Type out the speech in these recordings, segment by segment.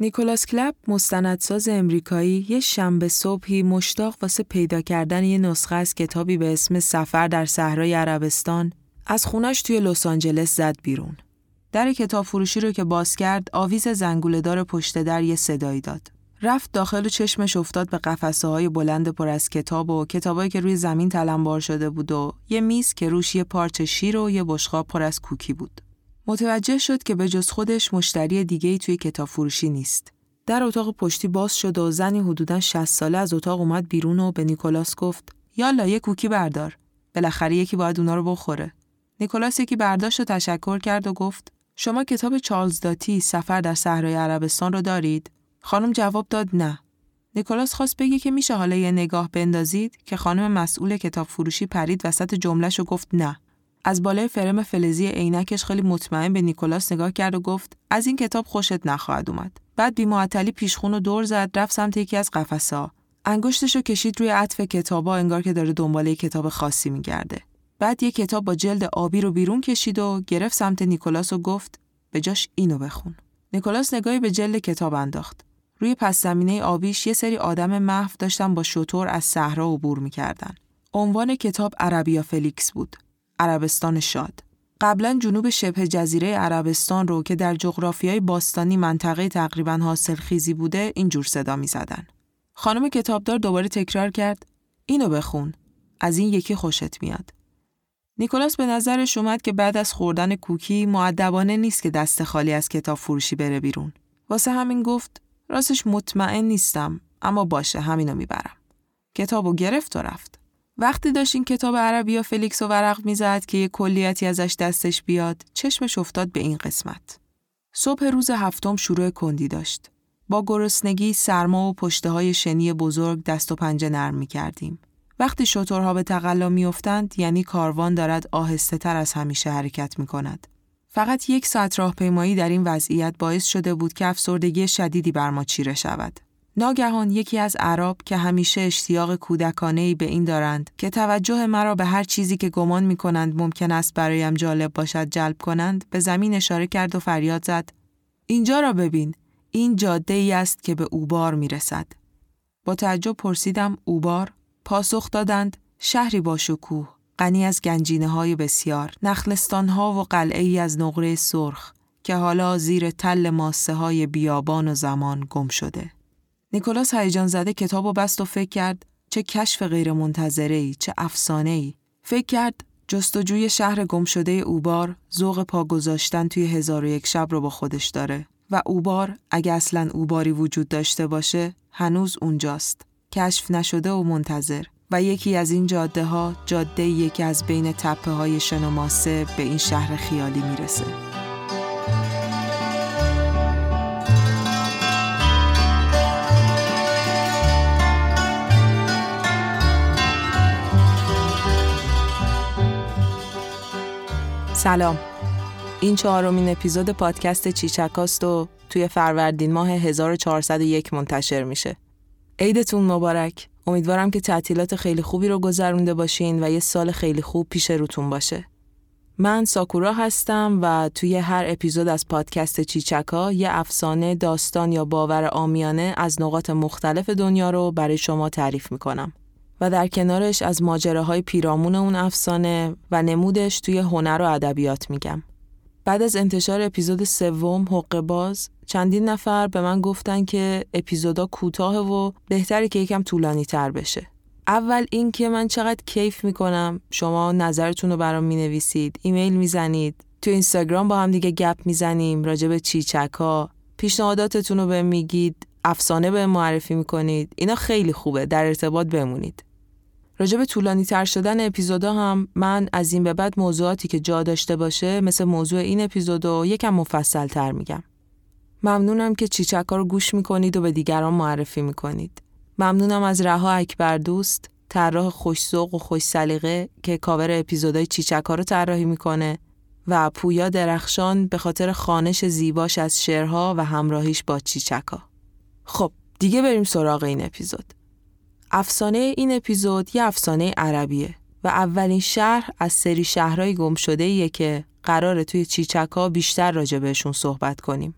نیکلاس کلپ، مستندساز امریکایی، یه شنبه صبحی مشتاق واسه پیدا کردن یه نسخه از کتابی به اسم سفر در صحرای عربستان از خونش توی لس آنجلس زد بیرون. در کتاب فروشی رو که باز کرد، آویز زنگوله‌دار پشت در یه صدایی داد. رفت داخل و چشمش افتاد به قفسه‌های بلند پر از کتاب و کتابایی که روی زمین تلمبار شده بود و یه میز که روش یه پارچه شیر و یه بشقاب پر از کوکی بود. متوجه شد که به جز خودش مشتری دیگه‌ای توی کتاب فروشی نیست. در اتاق پشتی باز شد و زنی حدوداً 60 ساله از اتاق اومد بیرون و به نیکلاس گفت: "یالا یه کوکی بردار. بالاخره یکی باید اونا رو بخوره." نیکلاس یکی برداشت و تشکر کرد و گفت: "شما کتاب چارلز داتی سفر در صحرای عربستان رو دارید؟" خانم جواب داد: "نه." نیکلاس خواست بگه که میشه حالا یه نگاه بندازید که خانم مسئول کتاب فروشی پرید وسط جمله‌ش و گفت: "نه." از بالای فرم فلزی عینکش خیلی مطمئن به نیکلاس نگاه کرد و گفت: "از این کتاب خوشت نخواهد اومد." بعد بی‌معطلی پیشخون رو دور زد، رفت سمت یکی از قفسه‌ها. انگشتش رو کشید روی عطف کتابا، انگار که داره دنبال یه کتاب خاصی می‌گرده. بعد یه کتاب با جلد آبی رو بیرون کشید و گرفت سمت نیکلاس و گفت: "به جاش اینو بخون." نیکلاس نگاهی به جلد کتاب انداخت. روی پس زمینه آبیش یه سری آدم محو داشتن با شتر از صحرا عبور می‌کردن. عنوان کتاب عربیا فلیکس بود. عربستان شاد. قبلا جنوب شبه جزیره عربستان رو که در جغرافیای باستانی منطقه تقریباً حاصلخیزی بوده اینجور صدا می‌زدن. خانم کتابدار دوباره تکرار کرد: "اینو بخون. از این یکی خوشت میاد." نیکلاس به نظرش اومد که بعد از خوردن کوکی مؤدبانه نیست که دست خالی از کتاب فروشی بره بیرون. واسه همین گفت: "راستش مطمئن نیستم، اما باشه، همینو میبرم." کتابو گرفت و رفت. وقتی داشت این کتاب عربیا فلیکس و ورق میزد که یه کلیتی ازش دستش بیاد، چشمش افتاد به این قسمت. صبح روز هفتم شروع کندی داشت. با گرسنگی، سرما و پشتهای شنی بزرگ دست و پنجه نرم می‌کردیم. وقتی شترها به تقلا می‌افتند، یعنی کاروان دارد آهسته‌تر از همیشه حرکت می‌کند. فقط یک ساعت راهپیمایی در این وضعیت باعث شده بود که افسردگی شدیدی بر ما چیره شود. ناگهان یکی از عرب که همیشه اشتیاق کودکانه‌ای به این دارند که توجه مرا به هر چیزی که گمان می‌کنند ممکن است برایم جالب باشد جلب کنند، به زمین اشاره کرد و فریاد زد: "اینجا را ببین، این جاده‌ای است که به اوبار می‌رسد." با تعجب پرسیدم: "اوبار؟" پاسخ دادند: "شهری با شکوه، غنی از گنجینه‌های بسیار، نخلستان‌ها و قلعه‌ای از نقره سرخ که حالا زیر تل ماسه‌های بیابان و زمان گم شده." نیکلاس هیجان زده کتابو بست و فکر کرد: چه کشف غیرمنتظره‌ای، چه افسانه‌ای. فکر کرد جستجوی شهر گم شده اوبار ذوق پا گذاشتن توی 1001 شب رو با خودش داره و اوبار، اگه اصلاً اوباری وجود داشته باشه، هنوز اونجاست، کشف نشده و منتظر. و یکی از این جاده‌ها، جاده‌ایه که از بین تپه‌های شن و ماسه به این شهر خیالی میرسه. سلام. این 4مین اپیزود پادکست چیچکاست و توی فروردین ماه 1401 منتشر میشه. عیدتون مبارک. امیدوارم که تعطیلات خیلی خوبی رو گذرونده باشین و یه سال خیلی خوب پیش روتون باشه. من ساکورا هستم و توی هر اپیزود از پادکست چیچکا یه افسانه، داستان یا باور عامیانه از نقاط مختلف دنیا رو برای شما تعریف میکنم و در کنارش از ماجراهای پیرامون اون افسانه و نمودش توی هنر و ادبیات میگم. بعد از انتشار اپیزود 3 حقه باز، چندین نفر به من گفتن که اپیزودا کوتاهه و بهتره که یکم طولانی تر بشه. اول این که من چقدر کیف میکنم شما نظرتون رو برام مینویسید، ایمیل میزنید، تو اینستاگرام با هم دیگه گپ میزنیم راجع به چیچکا، پیشنهاداتتون رو بهم میگید، افسانه بهم معرفی میکنید. اینا خیلی خوبه، در ارتباط بمونید. راجع به طولانی تر شدن اپیزودا هم من از این به بعد موضوعاتی که جا داشته باشه مثل موضوع این اپیزودو یکم مفصل تر میگم. ممنونم که چیچکا رو گوش میکنید و به دیگران معرفی میکنید. ممنونم از رها اکبر دوست، طراح خوش‌ذوق و خوش سلیقه که کاور اپیزودای چیچکا رو طراحی میکنه و پویا درخشان به خاطر خوانش زیباش از شعرها و همراهیش با چیچکا. خب دیگه بریم سراغ این اپیزود. افسانه این اپیزود یه افسانه عربیه و اولین شهر از سری شهرهای گم شده‌ایه که قراره توی چیچکا بیشتر راجع بهشون صحبت کنیم.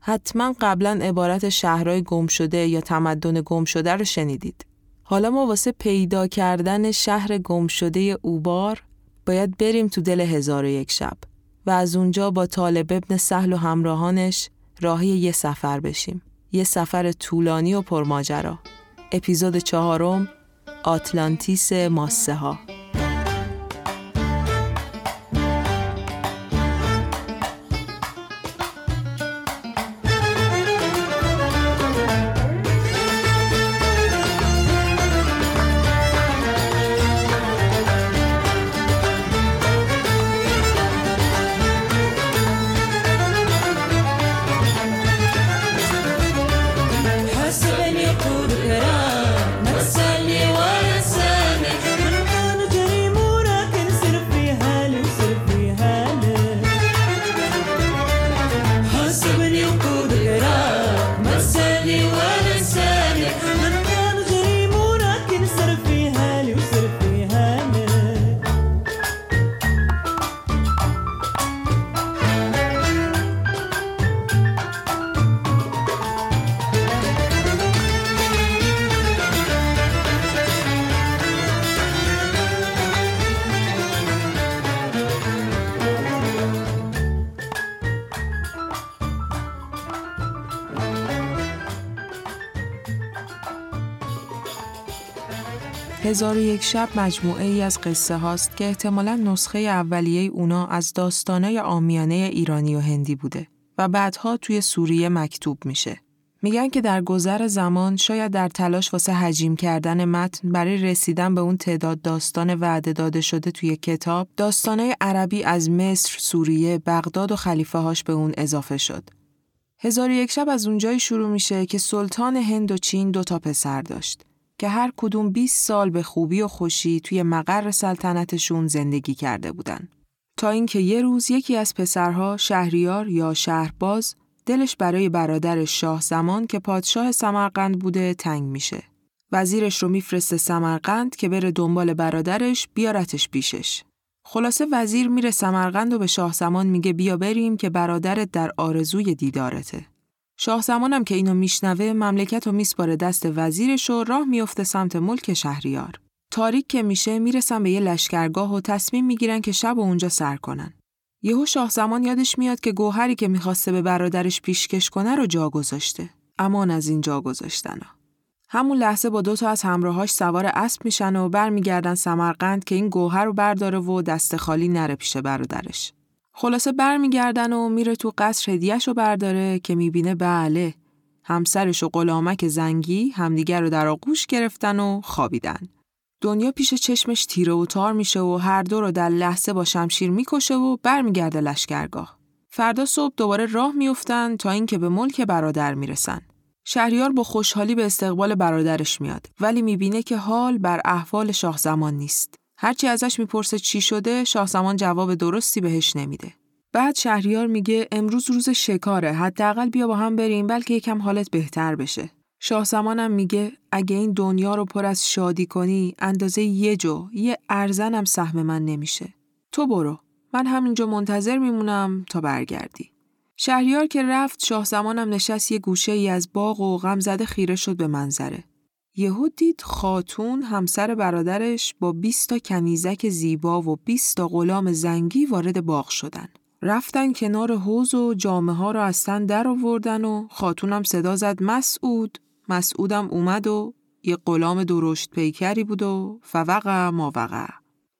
حتما قبلا عبارت شهرهای گم شده یا تمدن گم شده رو شنیدید. حالا ما واسه پیدا کردن شهر گم شده اوبار باید بریم تو دل هزار و یک شب و از اونجا با طالب ابن سهل و همراهانش راهی یه سفر بشیم. یه سفر طولانی و پرماجرا. اپیزود 4 آتلانتیس ماسه ها. هزار و یک شب مجموعه ای از قصه هاست که احتمالاً نسخه اولیه اونا از داستانای عامیانه ایرانی و هندی بوده و بعدها توی سوریه مکتوب میشه. میگن که در گذر زمان شاید در تلاش واسه حجم کردن متن برای رسیدن به اون تعداد داستان وعده داده شده توی کتاب، داستانای عربی از مصر، سوریه، بغداد و خلیفه هاش به اون اضافه شد. هزار و یک شب از اونجایی شروع میشه که سلطان هند و چین 2 پسر داشت که هر کدوم 20 سال به خوبی و خوشی توی مقر سلطنتشون زندگی کرده بودن. تا اینکه یه روز یکی از پسرها، شهریار یا شهرباز، دلش برای برادر شاهزمان که پادشاه سمرقند بوده تنگ میشه. وزیرش رو میفرسته سمرقند که بره دنبال برادرش بیارتش پیشش. خلاصه وزیر میره سمرقند و به شاهزمان میگه بیا بریم که برادرت در آرزوی دیدارته. شاهزمان هم که اینو میشنوه مملکت رو میسپاره دست وزیرش و راه میفته سمت ملک شهریار. تاریک که میشه میرسن به یه لشکرگاه و تصمیم میگیرن که شب اونجا سر کنن. یهو شاهزمان یادش میاد که گوهری که میخواسته به برادرش پیشکش کنه رو جا گذاشته. امان از این جا گذاشتنا. همون لحظه با 2 از همراهاش سوار اسب میشن و برمیگردن سمرقند که این گوهر رو برداره و دست خالی نره پیش برادرش. خلاصه برمیگردن و میره تو قصر هدیه‌شو برداره که میبینه بله همسرش و غلامک زنگی همدیگر رو در آغوش گرفتن و خوابیدن. دنیا پیش چشمش تیره و تار میشه و هر دو رو در لحظه با شمشیر میکشه و برمیگرده لشکرگاه. فردا صبح دوباره راه میافتن تا اینکه به ملک برادر میرسن. شهریار با خوشحالی به استقبال برادرش میاد ولی میبینه که حال بر احوال شاهزمان نیست. هرچی ازش میپرسه چی شده، شاهزمان جواب درستی بهش نمیده. بعد شهریار میگه امروز روز شکاره، حداقل بیا با هم بریم بلکه یکم حالت بهتر بشه. شاهزمانم میگه اگه این دنیا رو پر از شادی کنی، اندازه یه ارزنم سهم من نمیشه. تو برو، من همینجا منتظر میمونم تا برگردی. شهریار که رفت، شاهزمانم نشست یه گوشه ای از باغ و غمزده خیره شد به منظره. یهو دید خاتون همسر برادرش با 20 کنیزک زیبا و 20 غلام زنگی وارد باغ شدن. رفتن کنار حوض و جامه ها رو از تن در آوردن و خاتونم صدا زد مسعود. مسعودم اومد و یه غلام درشت پیکری بود و فوقع ما وقع.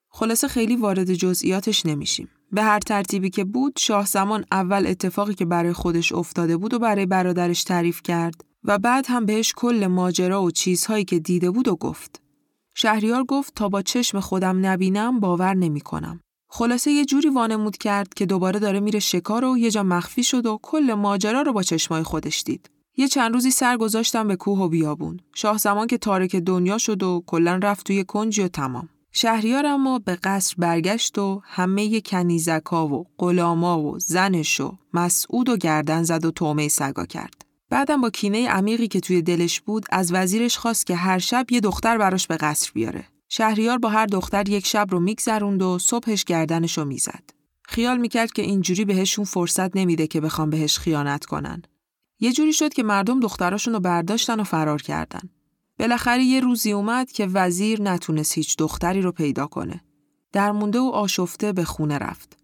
خلاصه خیلی وارد جزئیاتش نمیشیم. به هر ترتیبی که بود، شاهزمان اول اتفاقی که برای خودش افتاده بود و برای برادرش تعریف کرد و بعد هم بهش کل ماجرا و چیزهایی که دیده بود و گفت. شهریار گفت تا با چشم خودم نبینم باور نمی کنم. خلاصه یه جوری وانمود کرد که دوباره داره میره شکار و یه جا مخفی شد و کل ماجرا رو با چشمای خودش دید. یه چند روزی سر گذاشتم به کوه و بیابون. شاهزمان که تارک دنیا شد و کلاً رفت توی کنجی و تمام. شهریار اما به قصر برگشت و همه کنیزکا و غلاما و زنش و مسعود و گردن زد و طعمه سگا کرد. بعدم با کینه عمیقی که توی دلش بود از وزیرش خواست که هر شب یه دختر براش به قصر بیاره. شهریار با هر دختر یک شب رو میگذروند و صبحش گردنشو میزد. خیال میکرد که اینجوری بهشون فرصت نمیده که بخوام بهش خیانت کنن. یه جوری شد که مردم دختراشون رو برداشتن و فرار کردن. بالاخره یه روزی اومد که وزیر نتونست هیچ دختری رو پیدا کنه. درمونده و آشفته به خونه رفت.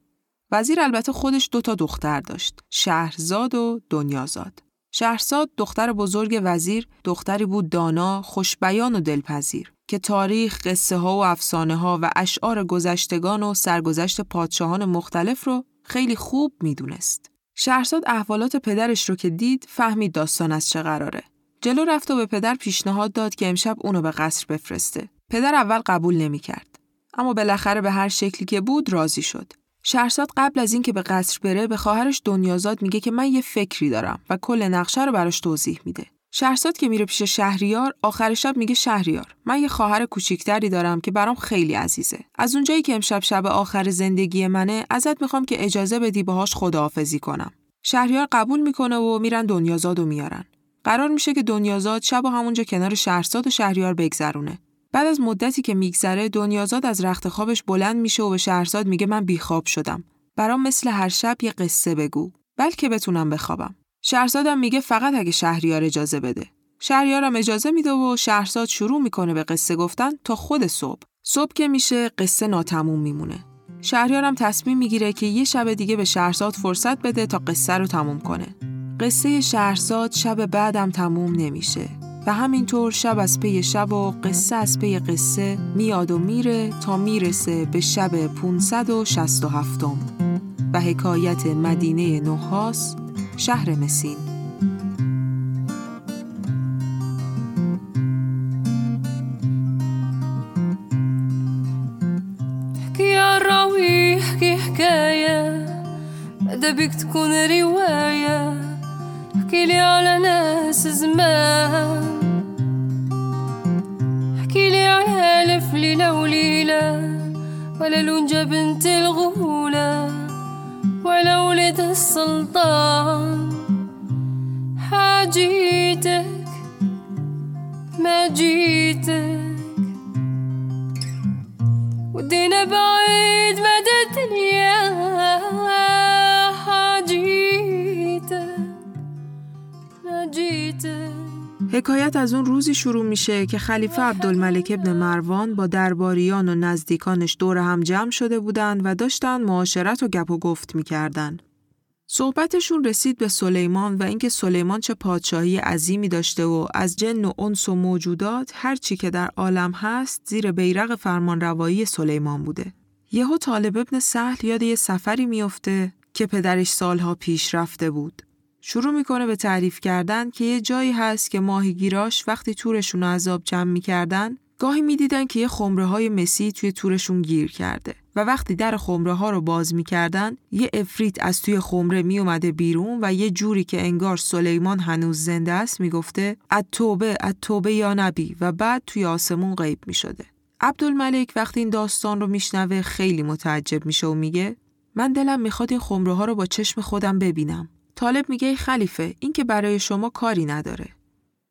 وزیر البته خودش 2 دختر داشت، شهرزاد و دنیازاد. شهرزاد دختر بزرگ وزیر، دختری بود دانا، خوشبیان و دلپذیر که تاریخ، قصه ها و افسانه ها و اشعار گذشتگان و سرگذشت پادشاهان مختلف رو خیلی خوب میدونست. شهرزاد احوالات پدرش رو که دید، فهمید داستان از چه قراره. جلو رفت و به پدر پیشنهاد داد که امشب اونو به قصر بفرسته. پدر اول قبول نمی‌کرد، اما بالاخره به هر شکلی که بود راضی شد. شهرزاد قبل از این که به قصر بره به خواهرش دنیازاد میگه که من یه فکری دارم و کل نقشه رو براش توضیح میده. شهرزاد که میره پیش شهریار، آخر شب میگه شهریار، من یه خواهر کوچیکتری دارم که برام خیلی عزیزه. از اونجایی که امشب شب آخر زندگی منه، ازت میخوام که اجازه بدی باهاش خداحافظی کنم. شهریار قبول میکنه و میرن دنیازادو میارن. قرار میشه که دنیازاد شب همونجا کنار شهرزاد و شهریار بگذرونه. بعد از مدتی که میگذره، دنیازاد از رخت خوابش بلند میشه و به شهرزاد میگه من بیخواب شدم، برام مثل هر شب یه قصه بگو، بلکه بتونم بخوابم. شهرزادم میگه فقط اگه شهریار اجازه بده. شهریارم اجازه میده و شهرزاد شروع میکنه به قصه گفتن تا خود صبح. صبح که میشه قصه ناتموم میمونه. شهریارم تصمیم میگیره که یه شب دیگه به شهرزاد فرصت بده تا قصه رو تموم کنه. قصه شهرزاد شب بعدم تموم نمیشه و همینطور شب از پی شب و قصه از پی قصه میاد و میره تا میرسه به شب 567 و حکایت مدینه نحاس، شهر مسین. احكي يا راوي احكي حكاية، بدا بيك تكون رواية، احكي لي على ناس زمان، احكي لي على ألف ليلة وليلة، ولا لونجة بنت الغولة، ولا ولد السلطان. حاجيتك ما جيتك ودينا بعيد مدى الدنيا، حاجيتك ما جيتك. حکایت از اون روزی شروع میشه که خلیفه عبدالملک ابن مروان با درباریان و نزدیکانش دور هم جمع شده بودند و داشتن معاشرت و گپ و گفت میکردن. صحبتشون رسید به سلیمان و اینکه سلیمان چه پادشاهی عظیمی داشته و از جن و انس و موجودات هر چی که در عالم هست زیر بیرق فرمانروایی سلیمان بوده. یهو طالب ابن سهل یاد یه سفری میفته که پدرش سالها پیش رفته بود. شروع میکنه به تعریف کردن که یه جایی هست که ماهیگیراش وقتی تورشون از آب جمع میکردن، گاهی میدیدن که یه خمره های مسی توی تورشون گیر کرده و وقتی در خمره ها رو باز میکردن، یه عفریت از توی خمره میومده بیرون و یه جوری که انگار سلیمان هنوز زنده است میگفته التوبه التوبه یا نبی و بعد توی آسمون غیب میشده. عبدالملک وقتی این داستان رو میشنوه خیلی متعجب میشه و میگه من دلم میخواد این خمره ها رو با چشم خودم ببینم. طالب میگه ای خلیفه، این که برای شما کاری نداره.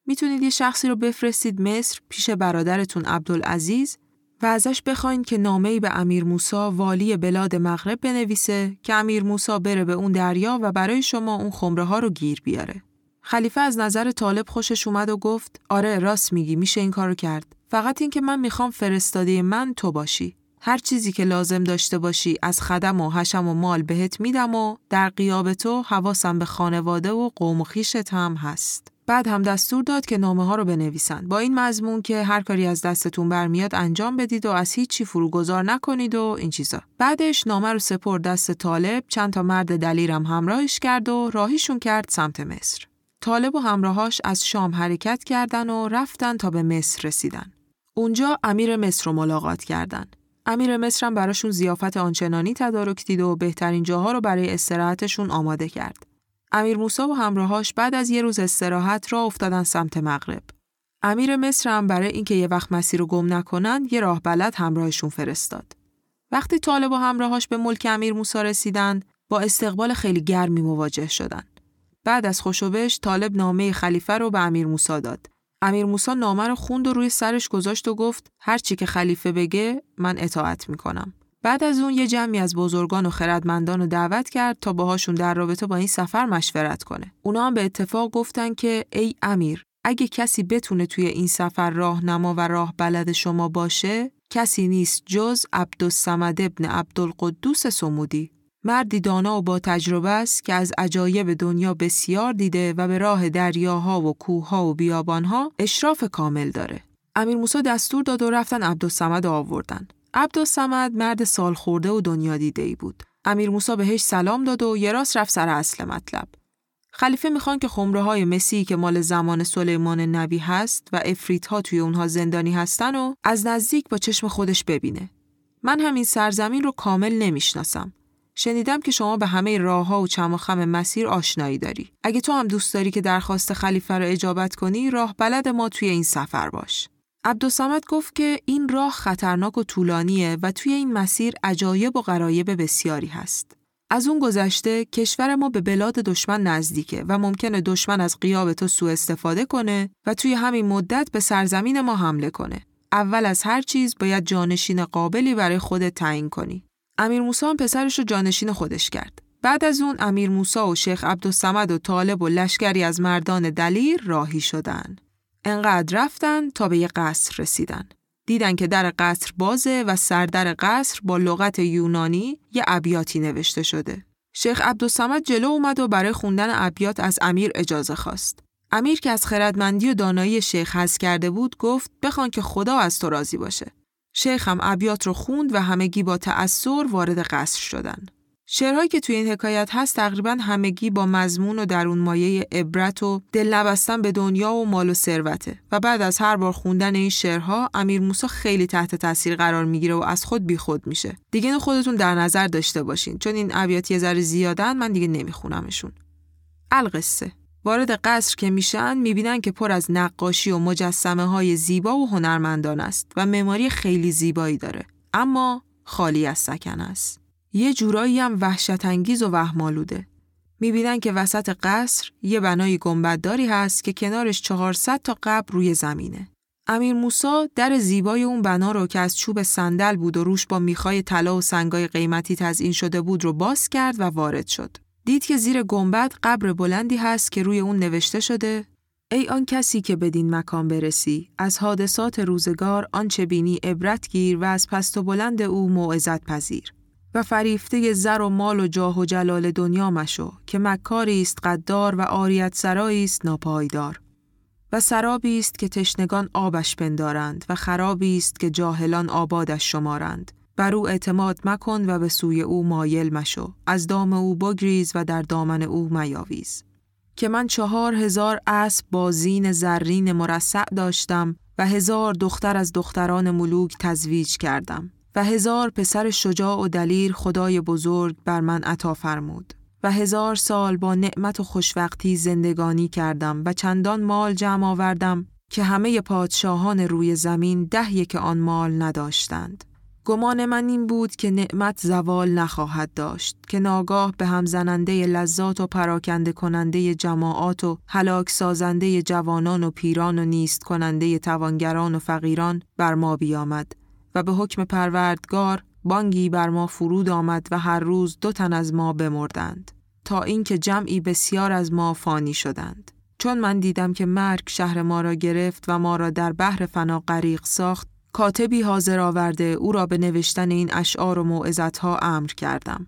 میتونید یه شخصی رو بفرستید مصر پیش برادرتون عبدالعزیز و ازش بخواین که نامه‌ای به امیر موسا والی بلاد مغرب بنویسه که امیر موسا بره به اون دریا و برای شما اون خمره ها رو گیر بیاره. خلیفه از نظر طالب خوشش اومد و گفت آره راست میگی، میشه این کارو کرد. فقط این که من میخوام فرستاده من تو باشی. هر چیزی که لازم داشته باشی از خدم و حشم و مال بهت میدم و در غیاب تو حواسم به خانواده و قوم و خویشت هم هست. بعد هم دستور داد که نامه ها رو بنویسن با این مضمون که هر کاری از دستتون برمیاد انجام بدید و از هیچ چی فروگذار نکنید و این چیزا. بعدش نامه رو سپرد دست طالب، چند تا مرد دلیرم همراهش کرد و راهیشون کرد سمت مصر. طالب و همراهاش از شام حرکت کردن و رفتن تا به مصر رسیدن. اونجا امیر مصر رو ملاقات کردن. امیر مصر هم براشون ضیافت آنچنانی تدارک دید و بهترین جاها رو برای استراحتشون آماده کرد. امیر موسا و همراهاش بعد از یه روز استراحت راه افتادن سمت مغرب. امیر مصر هم برای اینکه یه وقت مسیر رو گم نکنن، یه راه بلد همراهشون فرستاد. وقتی طالب و همراهاش به ملک امیر موسا رسیدن، با استقبال خیلی گرمی مواجه شدن. بعد از خوشوبش طالب نامه خلیفه رو به امیر موسا داد. امیر موسا نامه رو خوند و روی سرش گذاشت و گفت هر چی که خلیفه بگه من اطاعت میکنم. بعد از اون یه جمعی از بزرگان و خردمندان رو دعوت کرد تا باهاشون در رابطه با این سفر مشورت کنه. اونا هم به اتفاق گفتن که ای امیر، اگه کسی بتونه توی این سفر راهنما و راه بلد شما باشه، کسی نیست جز عبدالصمد ابن عبدالقدوس صمودی. مردی دانا و با تجربه است که از عجایب دنیا بسیار دیده و به راه دریاها و کوهها و بیابانها اشراف کامل داره. امیر موسا دستور داد و رفتن عبدالصمد آوردن. عبدالصمد مرد سال خورده و دنیا دیده ای بود. امیر موسا بهش سلام داد و یه راست رفت سر اصل مطلب. خلیفه میخوان که خمره های مسی که مال زمان سلیمان نبی هست و افریت ها توی اونها زندانی هستن و از نزدیک با چشم خودش ببینه. من همین سرزمین رو کامل نمیشناسم. شنیدم که شما به همه راه ها و چم و خم مسیر آشنایی داری. اگه تو هم دوست داری که درخواست خلیفه رو اجابت کنی، راه بلد ما توی این سفر باش. عبدالصمد گفت که این راه خطرناک و طولانیه و توی این مسیر عجایب و غرایب بسیاری هست. از اون گذشته کشور ما به بلاد دشمن نزدیکه و ممکنه دشمن از غیاب تو سوء استفاده کنه و توی همین مدت به سرزمین ما حمله کنه. اول از هر چیز باید جانشین قابلی برای خودت تعیین کنی. امیر موسا هم پسرش رو جانشین خودش کرد. بعد از اون امیر موسا و شیخ عبدالصمد و طالب و لشکری از مردان دلیر راهی شدن. انقدر رفتن تا به یه قصر رسیدن. دیدن که در قصر بازه و سردر قصر با لغت یونانی یه ابیاتی نوشته شده. شیخ عبدالصمد جلو اومد و برای خوندن ابیات از امیر اجازه خواست. امیر که از خردمندی و دانایی شیخ حظ کرده بود گفت بخوان که خدا از تو راضی باشه. شیخ هم ابیات رو خوند و همگی با تأثر وارد قصر شدن. شعرهایی که توی این حکایت هست تقریباً همگی با مضمون و درون مایه عبرت و دل نبستن به دنیا و مال و ثروته و بعد از هر بار خوندن این شعرها امیر موسا خیلی تحت تاثیر قرار میگیره و از خود بیخود میشه. دیگه اینو خودتون در نظر داشته باشین، چون این ابیات یه ذره زیادن، من دیگه نمیخونمشون. القصه وارد قصر که میشن میبینن که پر از نقاشی و مجسمه های زیبا و هنرمندان است و معماری خیلی زیبایی داره، اما خالی از سکنه است. یه جورایی هم وحشت انگیز و وهم‌آلوده. میبینن که وسط قصر یه بنای گنبدداری هست که کنارش 400 تا قبر روی زمینه. امیر موسا در زیبای اون بنا رو که از چوب صندل بود و روش با میخای طلا و سنگای قیمتی تزیین شده بود رو باز کرد و وارد شد. دید که زیر گنبد قبر بلندی هست که روی اون نوشته شده: ای آن کسی که بدین مکان برسی، از حادثات روزگار آنچه بینی عبرت گیر و از پست و بلند او موعظت پذیر. و فریفته زر و مال و جاه و جلال دنیا مشو که مکاری است قدار و عاریت سرایی است ناپایدار و سرابی است که تشنگان آبش پندارند و خرابی است که جاهلان آبادش شمارند. بر او اعتماد مکن و به سوی او مایل مشو، از دام او بگریز و در دامن او میاویز. که من 4000 اسب بازین زرین مرصع داشتم و 1000 دختر از دختران ملوک تزویج کردم و 1000 پسر شجاع و دلیر خدای بزرگ بر من عطا فرمود و 1000 سال با نعمت و خوشوقتی زندگانی کردم و چندان مال جمع آوردم که همه پادشاهان روی زمین 10 آن مال نداشتند. گمان من این بود که نعمت زوال نخواهد داشت که ناگاه به هم زننده لذات و پراکنده کننده جماعات و هلاک سازنده جوانان و پیران و نیست کننده توانگران و فقیران بر ما بیامد و به حکم پروردگار بانگی بر ما فرود آمد و هر روز 2 از ما بمردند تا اینکه جمعی بسیار از ما فانی شدند. چون من دیدم که مرگ شهر ما را گرفت و ما را در بحر فنا غریق ساخت، کاتبی حاضر آورده او را به نوشتن این اشعار و موعظت‌ها امر کردم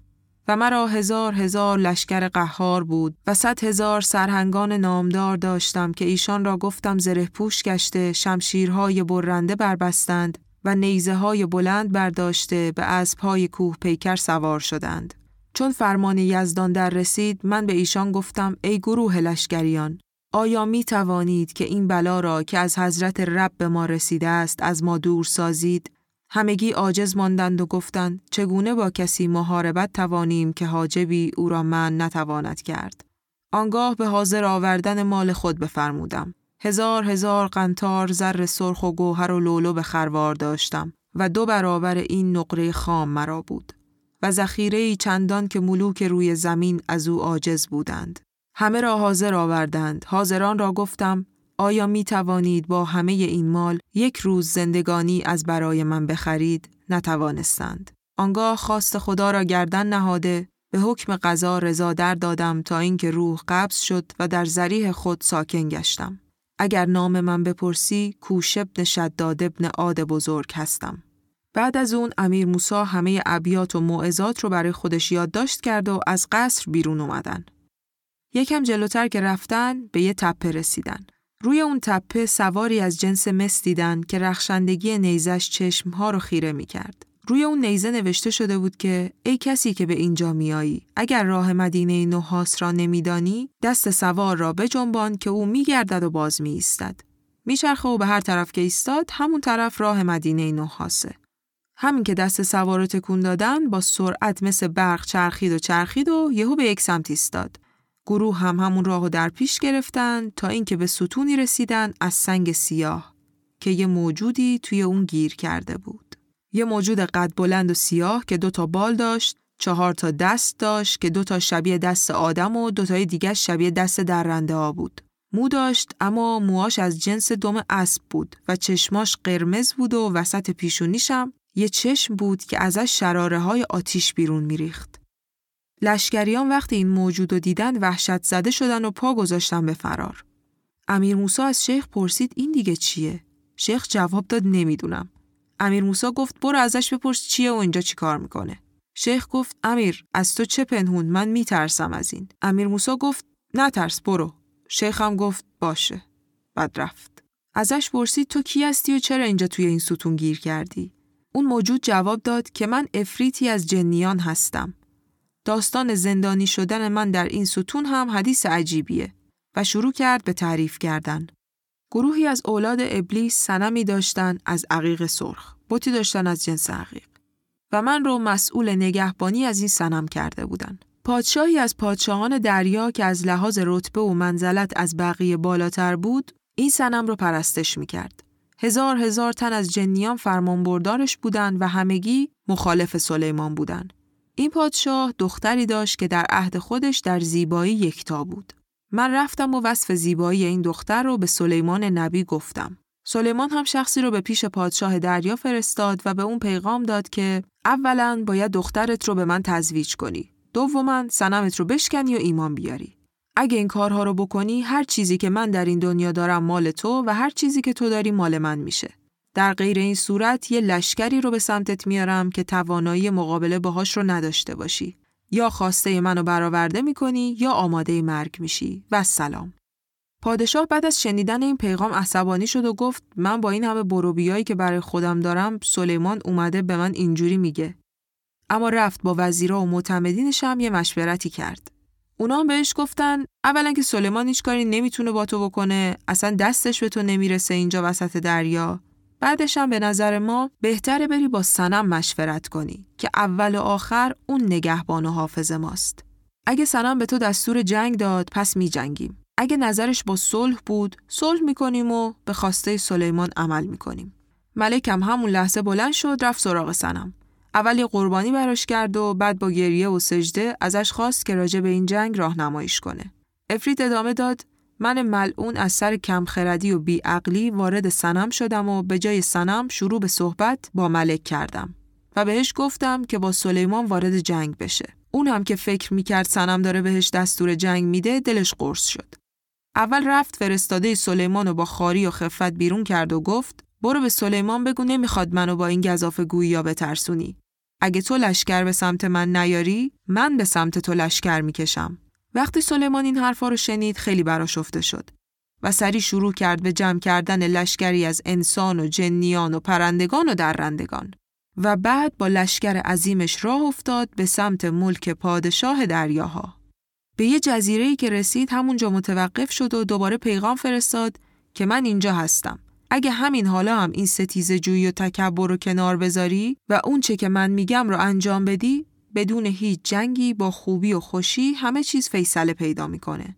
و مرا 1000 لشکر قهار بود و 100,000 سرهنگان نامدار داشتم که ایشان را گفتم زره پوش گشته، شمشیرهای برنده بربستند و نیزه های بلند برداشته به اسب‌های کوه پیکر سوار شدند. چون فرمان یزدان در رسید، من به ایشان گفتم ای گروه لشکریان، آیا می توانید که این بلا را که از حضرت رب به ما رسیده است از ما دور سازید؟ همگی عاجز ماندند و گفتند چگونه با کسی محاربت توانیم که حاجبی او را من نتواند کرد؟ آنگاه به حاضر آوردن مال خود بفرمودم. 1000 قنطار زر سرخ و گوهر و لولو به خروار داشتم و 2 برابر این نقره خام مرا بود و ذخیره‌ای چندان که ملوک روی زمین از او عاجز بودند. همه را حاضر آوردند. حاضران را گفتم آیا می توانید با همه این مال 1 روز زندگانی از برای من بخرید؟ نتوانستند. آنگاه خواست خدا را گردن نهاده به حکم قضا رضا در دادم تا اینکه روح قبض شد و در ذریح خود ساکن گشتم. اگر نام من بپرسی کوش ابن شداد ابن عاد بزرگ هستم. بعد از اون امیر موسا همه ابیات و موعظات رو برای خودش یادداشت کرد و از قصر بیرون اومدن. یکم جلوتر که رفتن به یه تپه رسیدن. روی اون تپه سواری از جنس مس دیدن که رخشندگی نیزش چشمها رو خیره می کرد. روی اون نیزه نوشته شده بود که ای کسی که به اینجا میایی، اگر راه مدینه نحاس را نمیدانی، دست سوار را بجنبان که او میگردد و باز می ایستد. میچرخه و به هر طرف که ایستاد همون طرف راه مدینه نحاسه. همین که دست سوار را تکون دادن با سرعت مثل برق چرخید و چرخید و یهو به یک سمت ایستاد. گروه هم همون راهو در پیش گرفتن تا اینکه به ستونی رسیدن از سنگ سیاه که یه موجودی توی اون گیر کرده بود. یه موجود قد بلند و سیاه که 2 بال داشت، 4 دست داشت که 2 شبیه دست آدم و 2 دیگه شبیه دست درنده ها بود. مو داشت اما موهاش از جنس دم اسب بود و چشماش قرمز بود و وسط پیشونیشم یه چشم بود که ازش شراره‌های آتش بیرون میریخت. لشکریان وقتی این موجود رو دیدن وحشت زده شدن و پا گذاشتن به فرار. امیر موسا از شیخ پرسید این دیگه چیه؟ شیخ جواب داد نمیدونم. امیر موسا گفت برو ازش بپرس چیه و اینجا چی کار میکنه. شیخ گفت امیر از تو چه پنهون، من میترسم از این. امیر موسا گفت نترس برو. شیخ هم گفت باشه. بعد رفت. ازش پرسید تو کی هستی و چرا اینجا توی این ستون گیر کردی؟ اون موجود جواب داد که من عفریتی از جنیان هستم. داستان زندانی شدن من در این ستون هم حدیث عجیبیه و شروع کرد به تعریف کردن. گروهی از اولاد ابلیس صنمی داشتن از عقیق سرخ، بتی داشتن از جنس عقیق و من رو مسئول نگهبانی از این صنم کرده بودن. پادشاهی از پادشاهان دریا که از لحاظ رتبه و منزلت از بقیه بالاتر بود، این صنم رو پرستش میکرد. هزار تن از جنیان فرمانبردارش بودن و همگی مخالف سلیمان بودن. این پادشاه دختری داشت که در عهد خودش در زیبایی یکتا بود. من رفتم و وصف زیبایی این دختر رو به سلیمان نبی گفتم. سلیمان هم شخصی رو به پیش پادشاه دریا فرستاد و به اون پیغام داد که اولاً باید دخترت رو به من تزویج کنی. دوماً صنمت رو بشکنی و ایمان بیاری. اگه این کارها رو بکنی هر چیزی که من در این دنیا دارم مال تو و هر چیزی که تو داری مال من میشه. در غیر این صورت یه لشکری رو به سمتت میارم که توانایی مقابله باهاش رو نداشته باشی. یا خواسته منو برآورده میکنی یا آماده مرگ میشی. و سلام. پادشاه بعد از شنیدن این پیغام عصبانی شد و گفت من با این همه بروبیایی که برای خودم دارم، سلیمان اومده به من اینجوری میگه. اما رفت با وزیرا و معتمدینش هم یه مشورتی کرد. اونا هم بهش گفتن اولا که سلیمان هیچ کاری نمیتونه با تو بکنه، اصلا دستش به تو نمیرسه اینجا وسط دریا. بعدش هم به نظر ما بهتره بری با صنم مشورت کنی که اول و آخر اون نگهبان و حافظ ماست. اگه صنم به تو دستور جنگ داد پس می جنگیم. اگه نظرش با صلح بود صلح می کنیم و به خواسته سلیمان عمل می کنیم. ملکم همون لحظه بلند شد رفت سراغ صنم. اول یه قربانی براش کرد و بعد با گریه و سجده ازش خواست که راجع به این جنگ راهنماییش کنه. عفریت ادامه داد من ملعون از سر کمخردی و بیعقلی وارد صنم شدم و به جای صنم شروع به صحبت با ملک کردم و بهش گفتم که با سلیمان وارد جنگ بشه. اون هم که فکر میکرد صنم داره بهش دستور جنگ میده دلش قرص شد. اول رفت فرستاده سلیمان رو با خاری و خفت بیرون کرد و گفت برو به سلیمان بگو نمیخواد منو با این گزافه گویی یا بترسونی. اگه تو لشکر به سمت من نیاری من به سمت تو لشکر میکشم. وقتی سلیمان این حرفا رو شنید خیلی برآشفته شد و سریع شروع کرد به جمع کردن لشکری از انسان و جنیان و پرندگان و درندگان و بعد با لشکر عظیمش راه افتاد به سمت ملک پادشاه دریاها. به یه جزیره‌ای که رسید همونجا متوقف شد و دوباره پیغام فرستاد که من اینجا هستم. اگه همین حالا هم این ستیزه جویی و تکبر رو کنار بذاری و اون چه که من میگم رو انجام بدی، بدون هیچ جنگی با خوبی و خوشی همه چیز فیصله پیدا میکنه.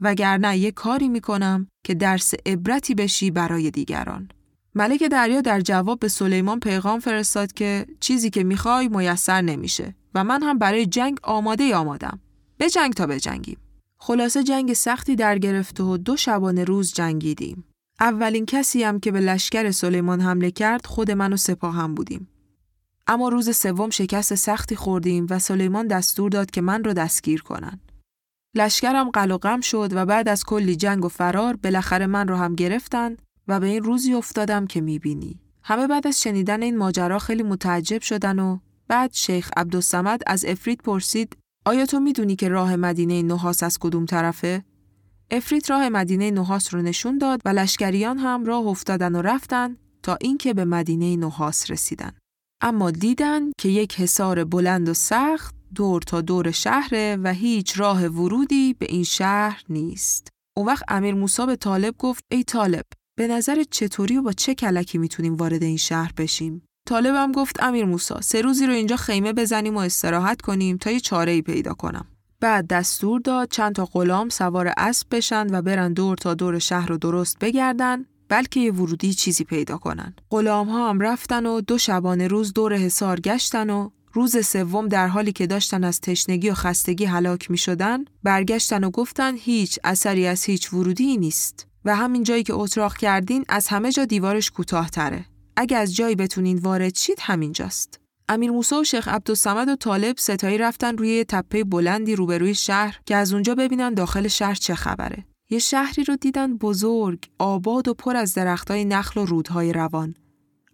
وگرنه یه کاری میکنم که درس عبرتی بشی برای دیگران. ملک دریا در جواب به سلیمان پیغام فرستاد که چیزی که میخوای میسر نمیشه و من هم برای جنگ آمادم. به جنگ تا به جنگیم. خلاصه جنگ سختی در گرفت و 2 شبانه روز جنگیدیم. اولین کسی هم که به لشکر سلیمان حمله کرد خود من و سپاهم بودیم. اما روز سوم شکست سختی خوردیم و سلیمان دستور داد که من را دستگیر کنن. لشکرم قلقم شد و بعد از کلی جنگ و فرار بالاخره من را هم گرفتن و به این روزی افتادم که میبینی. همه بعد از شنیدن این ماجرا خیلی متعجب شدن و بعد شیخ عبدالصمد از عفریت پرسید آیا تو میدونی که راه مدینه نحاس از کدوم طرفه؟ عفریت راه مدینه نحاس رو نشون داد و لشکریان هم راه افتادن و رفتن تا اینکه به مدینه نحاس رسیدن. اما دیدن که یک حصار بلند و سخت دور تا دور شهره و هیچ راه ورودی به این شهر نیست. اون وقت امیر موسا به طالب گفت ای طالب، به نظر چطوری و با چه کلکی میتونیم وارد این شهر بشیم؟ طالبم گفت امیر موسا 3 روزی رو اینجا خیمه بزنیم و استراحت کنیم تا یه چاره‌ای پیدا کنم. بعد دستور داد چند تا غلام سوار اسب بشن و برن دور تا دور شهر رو درست بگردن بلکه یه ورودی چیزی پیدا کنن. غلام‌ها هم رفتن و 2 شبانه روز دور حصار گشتن و روز سوم در حالی که داشتن از تشنگی و خستگی هلاک می‌شدن، برگشتن و گفتن هیچ اثری از هیچ ورودی نیست و همین جایی که اتراق کردین از همه جا دیوارش کوتاه‌تره. اگه از جایی بتونین وارد شید همینجاست. امیر موسا و شیخ عبدالصمد و طالب ستایی رفتن روی تپه بلندی روبروی شهر که از اونجا ببینن داخل شهر چه خبره. یه شهری رو دیدن بزرگ، آباد و پر از درختای نخل و رودهای روان،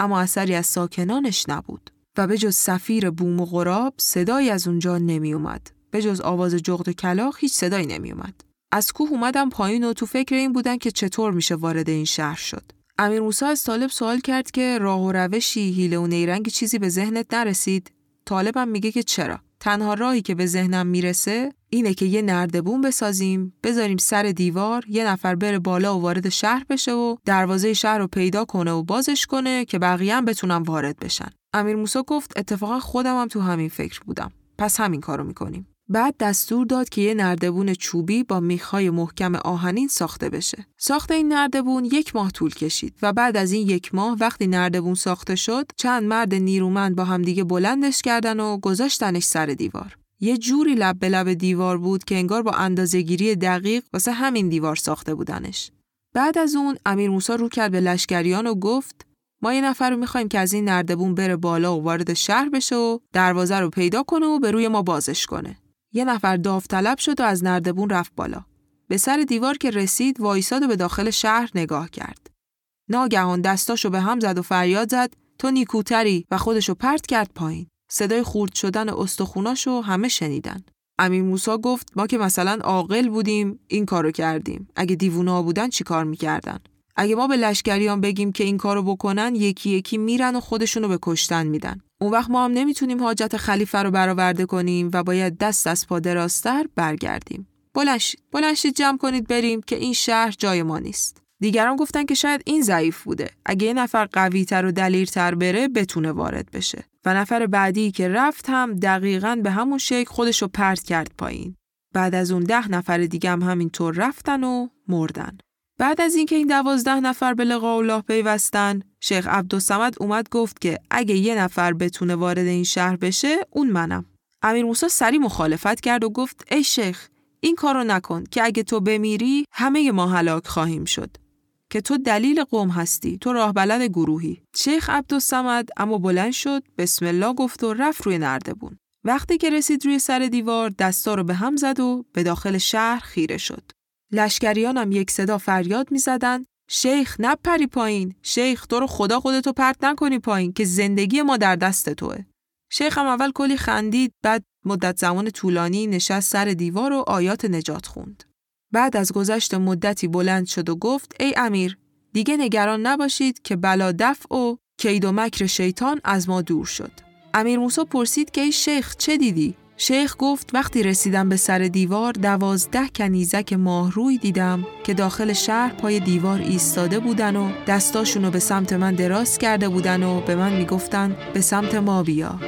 اما اثری از ساکنانش نبود و به جز صفیر بوم و غراب صدایی از اونجا نمی اومد. به جز آواز جغد و کلاغ هیچ صدایی نمی اومد. از کوه اومدن پایین و تو فکر این بودن که چطور میشه وارد این شهر شد. امیر موسا از طالب سوال کرد که راه و روشی، حیله و نیرنگی چیزی به ذهنت نرسید؟ طالبم میگه که چرا؟ تنها راهی که به ذهنم میرسه اینه که یه نردبون بسازیم، بذاریم سر دیوار، یه نفر بره بالا و وارد شهر بشه و دروازه شهر رو پیدا کنه و بازش کنه که بقیه هم بتونن وارد بشن. امیر موسا گفت اتفاقا خودم هم تو همین فکر بودم. پس همین کارو میکنیم. بعد دستور داد که یه نردبون چوبی با میخ‌های محکم آهنین ساخته بشه. ساخت این نردبون 1 ماه طول کشید و بعد از این 1 ماه وقتی نردبون ساخته شد، چند مرد نیرومند با همدیگه بلندش کردن و گذاشتنش سر دیوار. یه جوری لب به لب دیوار بود که انگار با اندازه‌گیری دقیق واسه همین دیوار ساخته بودنش. بعد از اون امیر موسا رو کرد به لشکریان و گفت ما یه نفر رو می‌خوایم که از این نردبون بره بالا و وارد شهر بشه و دروازه رو پیدا کنه و به روی ما بازش کنه. یه نفر داوطلب شد و از نردبون رفت بالا. به سر دیوار که رسید وایساد و به داخل شهر نگاه کرد. ناگهان دستاشو به هم زد و فریاد زد تو نیکوتری و خودشو پرت کرد پایین. صدای خورد شدن استخوناشو همه شنیدن. امیر موسا گفت ما که مثلا عاقل بودیم این کارو کردیم. اگه دیوونه‌ها بودن چی کار میکردن؟ اگه ما به لشکریان بگیم که این کارو بکنن یکی یکی میرن و خودشونو به کشتن میدن. اون وقت ما هم نمیتونیم حاجت خلیفه رو برآورده کنیم و باید دست از پا دراستر برگردیم. بلند شید جمع کنید بریم که این شهر جای ما نیست. دیگران گفتن که شاید این ضعیف بوده. اگه یه نفر قوی‌تر و دلیرتر بره بتونه وارد بشه. و نفر بعدی که رفت هم دقیقاً به همون شکل خودش رو پرت کرد پایین. بعد از اون 10 نفر دیگه هم همینطور رفتن و مردن. بعد از اینکه این 12 نفر به لقاء الله پیوستن، شیخ عبدالصمد اومد گفت که اگه یه نفر بتونه وارد این شهر بشه، اون منم. امیر موسا سری مخالفت کرد و گفت ای شیخ، این کارو نکن که اگه تو بمیری، همه ما هلاک خواهیم شد. که تو دلیل قوم هستی، تو راهبلد گروهی. شیخ عبدالصمد اما بلند شد، بسم الله گفت و رفت روی نردبون. وقتی که رسید روی سر دیوار، دستا رو به هم زد و به داخل شهر خیره شد. لشکریان هم یک صدا فریاد می زدن شیخ نپری پایین، شیخ تو رو خدا خودتو پرت نکنی پایین که زندگی ما در دست توه. شیخ هم اول کلی خندید، بعد مدت زمان طولانی نشست سر دیوار و آیات نجات خوند. بعد از گذشت مدتی بلند شد و گفت ای امیر، دیگه نگران نباشید که بلا دفع و کید و مکر شیطان از ما دور شد. امیر موسا پرسید که ای شیخ چه دیدی؟ شیخ گفت وقتی رسیدم به سر دیوار 12 کنیزک ماهروی دیدم که داخل شهر پای دیوار ایستاده بودن و دستاشونو به سمت من دراز کرده بودن و به من میگفتن به سمت ما بیا.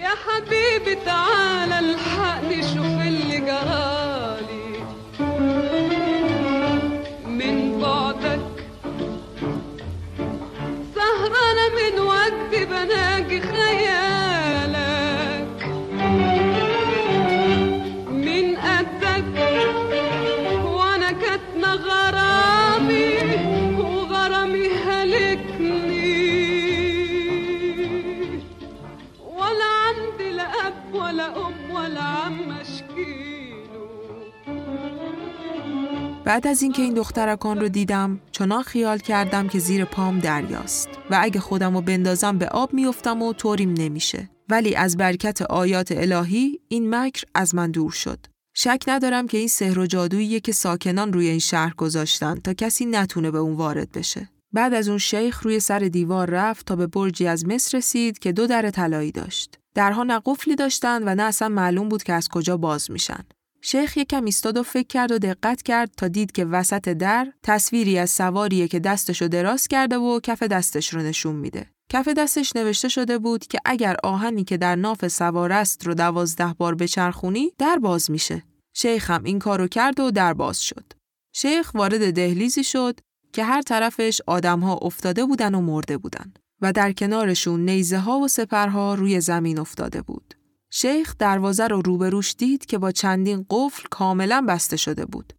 یا حبیب تعال الحق شوف اللي جرالي من بعدك سهران من وقت بناجي خيالك من قدك وانا كتنا غرامي وغرامي هلكني بعد از اینکه این دخترکان رو دیدم چنان خیال کردم که زیر پام دریاست و اگه خودم رو بندازم به آب میافتم و طوریم نمیشه. ولی از برکت آیات الهی این مکر از من دور شد. شک ندارم که این سحر و جادوییه که ساکنان روی این شهر گذاشتن تا کسی نتونه به اون وارد بشه. بعد از اون شیخ روی سر دیوار رفت تا به برجی از مصر رسید که 2 در طلایی داشت. درها نه قفلی داشتن و نه اصلا معلوم بود که از کجا باز میشن. شیخ یکم ایستاد و فکر کرد و دقت کرد تا دید که وسط در تصویری از سواریه که دستشو دراز کرده و کف دستش رو نشون میده. کف دستش نوشته شده بود که اگر آهنی که در ناف سوار است رو 12 بار بچرخونی در باز میشه. شیخ هم این کارو کرد و در باز شد. شیخ وارد دهلیزی شد که هر طرفش آدم‌ها افتاده بودن و مرده بودن و در کنارشون نیزه‌ها و سپرها روی زمین افتاده بود. شیخ دروازه رو روبروش دید که با چندین قفل کاملا بسته شده بود.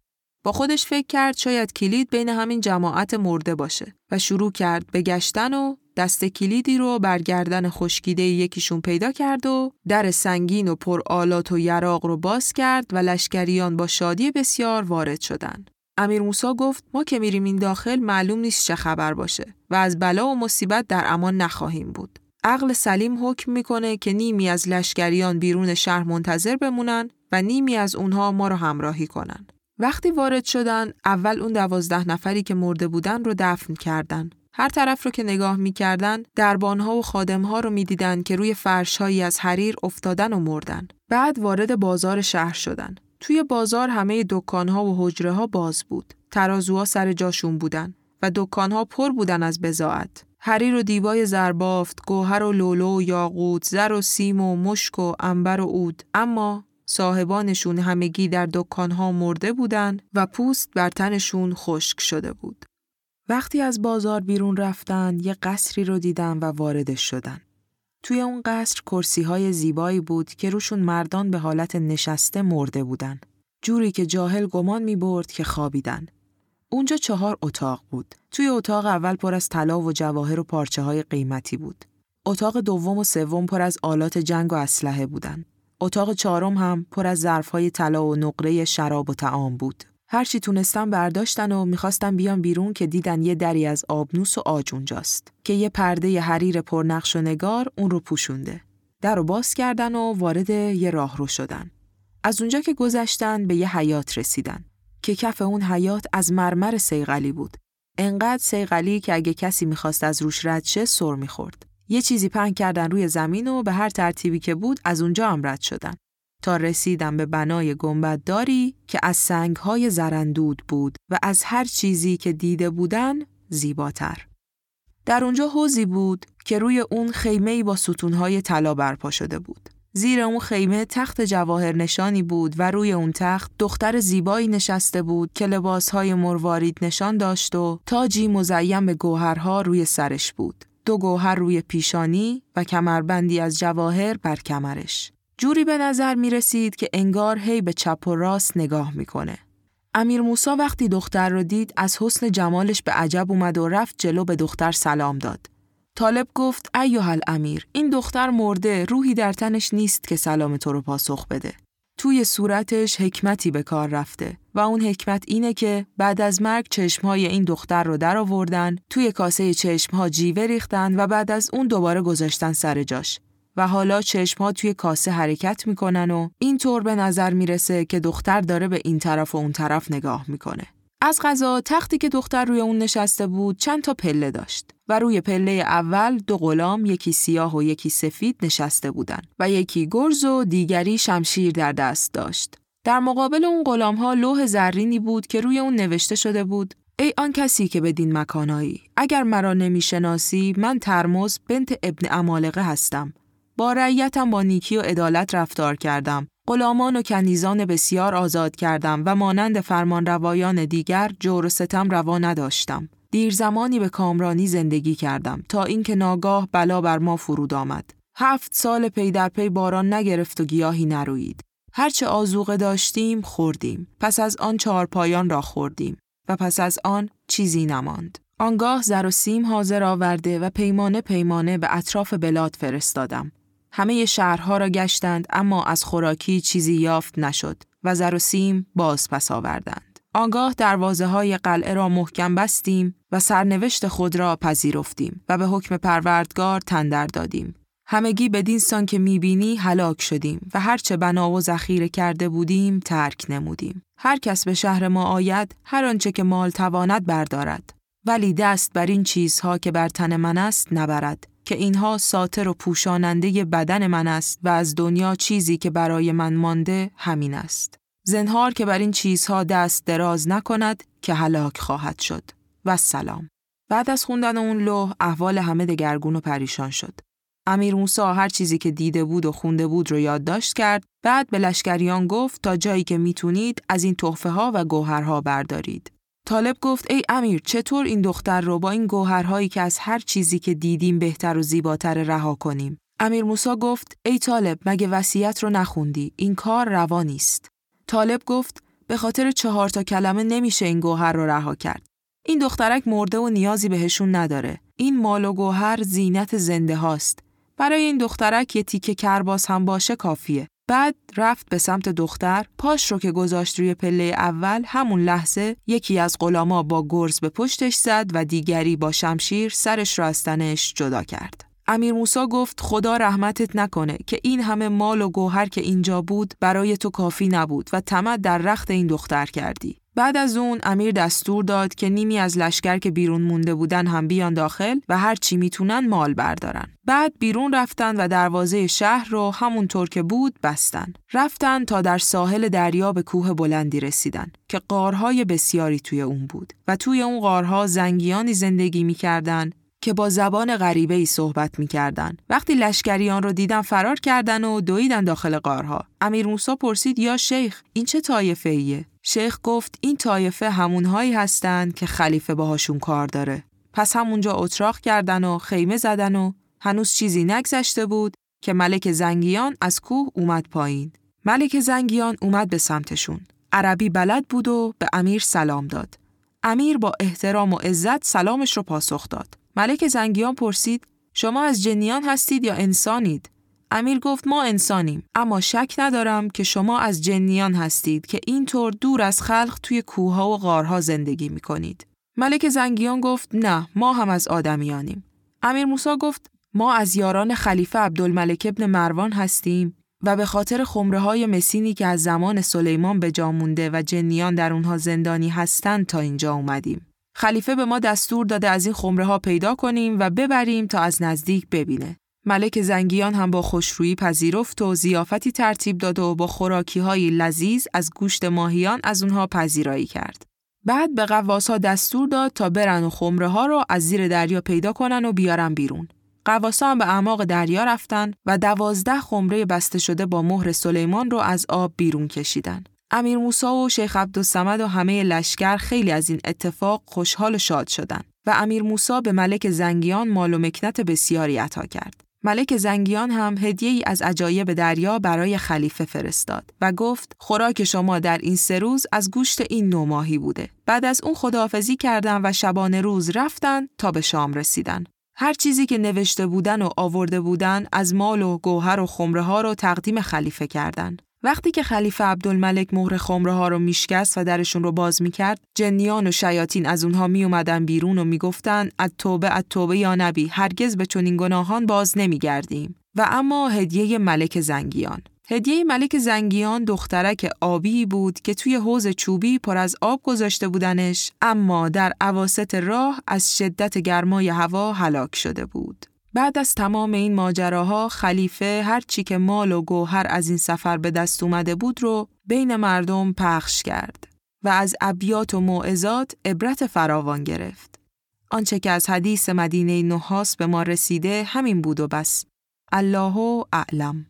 با خودش فکر کرد شاید کلید بین همین جماعت مرده باشه و شروع کرد به گشتن و دست کلیدی رو بر گردن خشکیده یکیشون پیدا کرد و در سنگین و پر آلات و یراق رو باز کرد و لشکریان با شادی بسیار وارد شدند. امیر موسا گفت ما که میریم این داخل معلوم نیست چه خبر باشه و از بلا و مصیبت در امان نخواهیم بود. عقل سلیم حکم میکنه که نیمی از لشکریان بیرون شهر منتظر بمونن و نیمی از اونها ما رو همراهی کنن. وقتی وارد شدن اول اون 12 نفری که مرده بودن رو دفن کردن. هر طرف رو که نگاه میکردن دربانها و خادمها رو میدیدن که روی فرشهایی از حریر افتادن و مردن. بعد وارد بازار شهر شدن. توی بازار همه دکان‌ها و حجره‌ها باز بود. ترازوها سر جاشون بودن و دکان‌ها پر بودن از بضاعت. حریر و دیبای زربافت، گوهر و لولو و یاقوت، زر و سیم و مشک و عنبر و عود. اما صاحبانشون همگی در دکان‌ها مرده بودن و پوست بر تنشون خشک شده بود. وقتی از بازار بیرون رفتن، یه قصری رو دیدن و واردش شدن. توی اون قصر کرسی‌های زیبایی بود که روشون مردان به حالت نشسته مرده بودن. جوری که جاهل گمان می‌برد که خوابیدن. اونجا 4 اتاق بود. توی اتاق اول پر از طلا و جواهر و پارچه‌های قیمتی بود. اتاق دوم و سوم پر از آلات جنگ و اسلحه بودن. اتاق چهارم هم پر از ظرف‌های طلا و نقره شراب و طعام بود. هرچی تونستن برداشتن و میخواستن بیان بیرون که دیدن یه دری از آبنوس و عاج اونجاست که یه پرده ی حریر پرنقش و نگار اون رو پوشونده. در رو باز کردن و وارد یه راهرو شدن. از اونجا که گذشتن به یه حیاط رسیدن که کف اون حیاط از مرمر صیقلی بود. انقدر صیقلی که اگه کسی میخواست از روش رد شه سر میخورد. یه چیزی پهن کردن روی زمین و به هر ترتیبی که بود از اونجا هم رد شدن. تا رسیدم به بنای گنبدداری که از سنگ‌های زرندود بود و از هر چیزی که دیده بودن زیباتر. در اونجا حوضی بود که روی اون خیمه‌ای با ستون‌های طلا برپا شده بود. زیر اون خیمه تخت جواهر نشانی بود و روی اون تخت دختر زیبایی نشسته بود که لباس‌های مروارید نشان داشت و تاجی مزین به گوهرها روی سرش بود. 2 گوهر روی پیشانی و کمربندی از جواهر بر کمرش. جوری به نظر می رسید که انگار هی به چپ و راست نگاه می کنه. امیر موسا وقتی دختر رو دید از حسن جمالش به عجب اومد و رفت جلو به دختر سلام داد. طالب گفت ایها الامیر این دختر مرده روحی در تنش نیست که سلام تو رو پاسخ بده. توی صورتش حکمتی به کار رفته و اون حکمت اینه که بعد از مرگ چشمهای این دختر رو در آوردن توی کاسه چشمها جیوه ریختن و بعد از اون دوباره گذاشتن سر جاش. و حالا چشم‌ها توی کاسه حرکت میکنن و اینطور به نظر میرسه که دختر داره به این طرف و اون طرف نگاه میکنه. از قضا تختی که دختر روی اون نشسته بود چند تا پله داشت و روی پله اول 2 غلام یکی سیاه و یکی سفید نشسته بودن و یکی گرز و دیگری شمشیر در دست داشت. در مقابل اون غلام‌ها لوح زرینی بود که روی اون نوشته شده بود ای آن کسی که بدین مکانایی اگر مرا نمیشناسی من ترمز بنت ابن عمالقه هستم. با رعیتم با نیکی و عدالت رفتار کردم. غلامان و کنیزان بسیار آزاد کردم و مانند فرمان روایان دیگر جور و ستم روا نداشتم. دیر زمانی به کامرانی زندگی کردم تا اینکه ناگاه بلا بر ما فرود آمد. 7 سال پی در پی باران نگرفت و گیاهی نرویید. هرچه آذوقه داشتیم خوردیم. پس از آن 4 پایان را خوردیم و پس از آن چیزی نماند. آنگاه زر و سیم حاضر آورده و پیمانه پیمانه به اطراف بلاد فرستادم. همه شهرها را گشتند اما از خوراکی چیزی یافت نشد و زر و سیم باز پس آوردند. آنگاه دروازه های قلعه را محکم بستیم و سرنوشت خود را پذیرفتیم و به حکم پروردگار تندر دادیم. همگی بدین سان که میبینی هلاک شدیم و هرچه بنا و ذخیره کرده بودیم ترک نمودیم. هر کس به شهر ما آید هر آنچه که مال تواند بردارد، ولی دست بر این چیزها که بر تن من است نبرد، که اینها ساتر و پوشاننده بدن من است و از دنیا چیزی که برای من مانده همین است. زنهار که بر این چیزها دست دراز نکند که هلاک خواهد شد. و سلام. بعد از خوندن اون لوح احوال همه دگرگون و پریشان شد. امیر موسی هر چیزی که دیده بود و خونده بود رو یادداشت کرد. بعد به لشکریان گفت تا جایی که میتونید از این تحفه ها و گوهرها بردارید. طالب گفت ای امیر، چطور این دختر رو با این گوهرهایی که از هر چیزی که دیدیم بهتر و زیباتر رها کنیم؟ امیر موسی گفت ای طالب، مگه وصیت رو نخوندی؟ این کار روا نیست. طالب گفت به خاطر 4 کلمه نمیشه این گوهر رو رها کرد. این دخترک مرده و نیازی بهشون نداره. این مال و گوهر زینت زنده هاست. برای این دخترک یه تیکه کرباس هم باشه کافیه. بعد رفت به سمت دختر، پاش رو که گذاشت روی پله اول، همون لحظه یکی از غلاما با گرز به پشتش زد و دیگری با شمشیر سرش را از تنش جدا کرد. امیر موسی گفت خدا رحمتت نکنه که این همه مال و گوهر که اینجا بود برای تو کافی نبود و طمع در رخت این دختر کردی. بعد از اون امیر دستور داد که نیمی از لشکر که بیرون مونده بودن هم بیان داخل و هر چی میتونن مال بردارن. بعد بیرون رفتن و دروازه شهر رو همونطور که بود بستن. رفتن تا در ساحل دریا به کوه بلندی رسیدن که غارهای بسیاری توی اون بود و توی اون غارها زنگیانی زندگی میکردن که با زبان غریبه‌ای صحبت می‌کردن. وقتی لشکریان رو دیدن فرار کردن و دویدن داخل غارها. امیر موسی پرسید یا شیخ، این چه طایفه‌ایه؟ شیخ گفت این طایفه همونهایی هستند که خلیفه باهاشون کار داره. پس همونجا اتراق کردن و خیمه زدن و هنوز چیزی نگذشته بود که ملک زنگیان از کوه اومد پایین. ملک زنگیان اومد به سمتشون. عربی بلد بود و به امیر سلام داد. امیر با احترام و عزت سلامش رو پاسخ داد. ملک زنگیان پرسید شما از جنیان هستید یا انسانید؟ امیر گفت ما انسانیم، اما شک ندارم که شما از جنیان هستید که اینطور دور از خلق توی کوه‌ها و غارها زندگی می‌کنید. ملک زنگیان گفت نه، ما هم از آدمیانیم. امیر موسی گفت ما از یاران خلیفه عبدالملک ابن مروان هستیم و به خاطر خمره‌های مسینی که از زمان سلیمان به جا مونده و جنیان در اونها زندانی هستند تا اینجا اومدیم. خلیفه به ما دستور داده از این خمره ها پیدا کنیم و ببریم تا از نزدیک ببینه. ملک زنگیان هم با خوشرویی پذیرفت و ضیافتی ترتیب داد و با خوراکی های لذیذ از گوشت ماهیان از اونها پذیرایی کرد. بعد به قواس ها دستور داد تا برن و خمره ها رو از زیر دریا پیدا کنن و بیارن بیرون. قواس ها هم به اعماق دریا رفتن و 12 خمره بسته شده با مهر سلیمان رو از آب بیرون کشیدن. امیر موسی و شیخ عبدالصمد و همه لشکر خیلی از این اتفاق خوشحال و شاد شدند و امیر موسی به ملک زنگیان مال و مکنت بسیاری عطا کرد. ملک زنگیان هم هدیه‌ای از عجایب دریا برای خلیفه فرستاد و گفت خوراک شما در این 3 از گوشت این 9 ماهی بوده. بعد از اون خداحافظی کردن و شبانه روز رفتن تا به شام رسیدن. هر چیزی که نوشته بودن و آورده بودن از مال و گوهر و خمره ها رو تقدیم خلیفه کردند. وقتی که خلیفه عبدالملک مهر خمره ها رو میشکست و درشون رو باز میکرد، جنیان و شیاطین از اونها میومدن بیرون و میگفتن التوبه التوبه یا نبی، هرگز به چنین گناهان باز نمیگردیم. و اما هدیه ملک زنگیان. هدیه ملک زنگیان دخترک آبی بود که توی حوض چوبی پر از آب گذاشته بودنش، اما در اواسط راه از شدت گرمای هوا هلاک شده بود. بعد از تمام این ماجراها خلیفه هر چی که مال و گوهر از این سفر به دست اومده بود رو بین مردم پخش کرد و از ابیات و موعظات عبرت فراوان گرفت. آنچه که از حدیث مدینه نحاس به ما رسیده همین بود و بس. الله اعلم.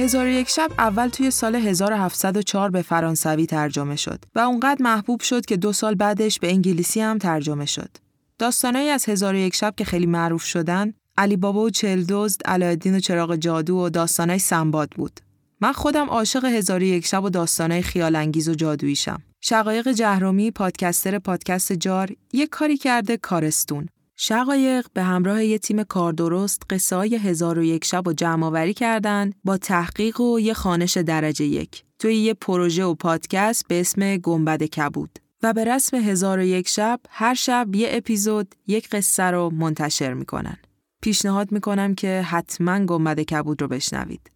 هزار و یک شب اول توی سال 1704 به فرانسوی ترجمه شد و اونقدر محبوب شد که 2 سال بعدش به انگلیسی هم ترجمه شد. داستانایی از هزار و یک شب که خیلی معروف شدن، علی بابا و 40 دزد، علاءالدین و چراغ جادو و داستانای سنباد بود. من خودم عاشق هزار و یک شب و داستانای خیال انگیز و جادویی‌شم. شقایق جهرومی، پادکستر پادکست جار، یک کاری کرده کارستون. شقایق به همراه یه تیم کاردرست قصه‌های هزار و یک شب و جمع‌آوری کردن با تحقیق و یه خوانش درجه 1 توی یه پروژه و پادکست به اسم گنبد کبود و به رسم هزار و یک شب هر شب یه اپیزود، یک قصه رو منتشر می‌کنن. پیشنهاد می‌کنم که حتماً گنبد کبود رو بشنوید.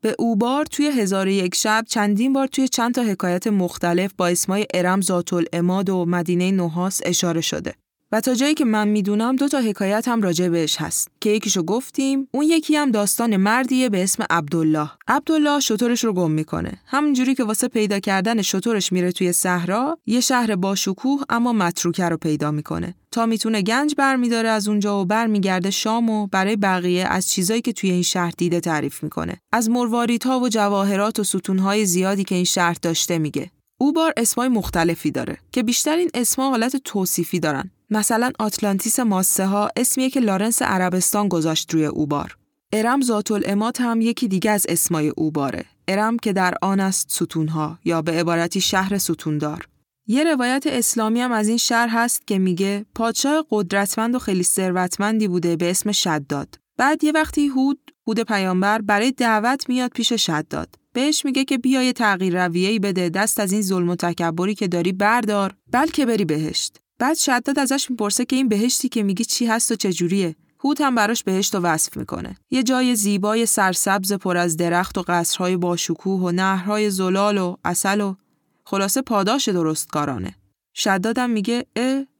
به اوبار توی هزار و یک شب چندین بار توی چند تا حکایت مختلف با اسمای ارم ذات العماد و مدینه نحاس اشاره شده و تا جایی که من میدونم 2 تا حکایت هم راجع بهش هست که یکیشو گفتیم. اون یکی هم داستان مردیه به اسم عبدالله شترش رو گم میکنه. همونجوری که واسه پیدا کردن شترش میره توی صحرا، یه شهر با شکوه اما متروکه رو پیدا میکنه تا میتونه گنج برمیداره از اونجا و برمیگرده شام و برای بقیه از چیزایی که توی این شهر دیده تعریف میکنه، از مرواریدها و جواهرات و ستونهای زیادی که این شهر داشته. میگه اوبار اسمای مختلفی داره که بیشترین اسما حالت توصیفی دارن. مثلا آتلانتیس ماسه ها اسمیه که لارنس عربستان گذاشت روی اوبار. ارم ذات العماد هم یکی دیگه از اسمای اوباره. ارم که در آن است ستونها، یا به عبارتی شهر ستوندار. یه روایت اسلامی هم از این شهر هست که میگه پادشاه قدرتمند و خیلی ثروتمندی بوده به اسم شداد. بعد یه وقتی هود پیامبر برای دعوت میاد پیش شداد. بهش میگه که بیا یه تغییر رویه‌ای بده، دست از این ظلم و تکبری که داری بردار، بلکه بری بهشت. بعد شداد ازش میپرسه که این بهشتی که میگی چی هست و چجوریه؟ هود هم براش بهشت رو وصف میکنه. یه جای زیبای سرسبز پر از درخت و قصرهای باشکوه و نهرهای زلال و عسل و خلاصه پاداش درستکارانه. شداد هم میگه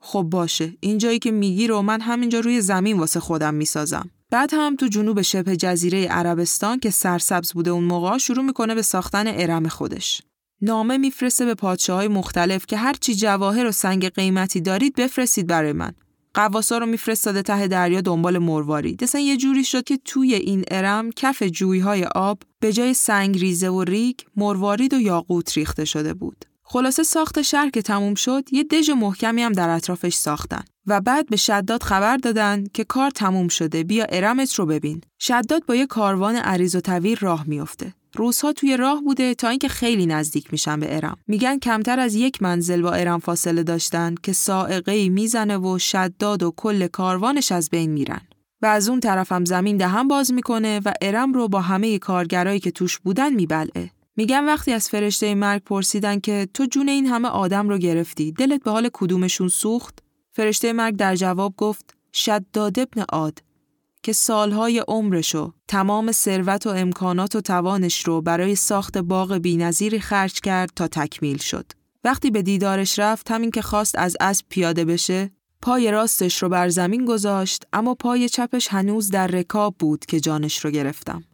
خب باشه، این جایی که میگی رو من همینجا روی زمین واسه خودم میسازم. بعد هم تو جنوب شبه جزیره عربستان که سرسبز بوده اون موقع، شروع میکنه به ساختن ارم خودش. نامه میفرسته به پادشاهای مختلف که هر چی جواهر و سنگ قیمتی دارید بفرستید برای من. قواسا رو میفرستاده ته دریا دنبال مروارید. اصلا یه جوری شد که توی این ارم کف جویهای آب به جای سنگ ریزه و ریگ، مروارید و یاقوت ریخته شده بود. خلاصه ساخت شهر که تموم شد، یه دژ محکمی هم در اطرافش ساختن و بعد به شداد خبر دادن که کار تموم شده، بیا ارمت رو ببین. شداد با یه کاروان عریض و طویل راه میفته. روزها توی راه بوده تا اینکه خیلی نزدیک میشن به ارم. میگن کمتر از 1 منزل با ارم فاصله داشتن که صاعقه‌ای میزنه و شداد و کل کاروانش از بین میرن و از اون طرف هم زمین دهن باز میکنه و ارم رو با همه کارگرایی که توش بودن میبلعه. میگن وقتی از فرشته مرگ پرسیدن که تو جون این همه آدم رو گرفتی، دلت به حال کدومشون سوخت؟ فرشته مرگ در جواب گفت شداد ابن عاد، که سالهای عمرشو، تمام ثروت و امکانات و توانش رو برای ساخت باغ بی‌نظیری خرج کرد تا تکمیل شد. وقتی به دیدارش رفت، همین که خواست از اسب پیاده بشه، پای راستش رو بر زمین گذاشت، اما پای چپش هنوز در رکاب بود که جانش رو گرفتم.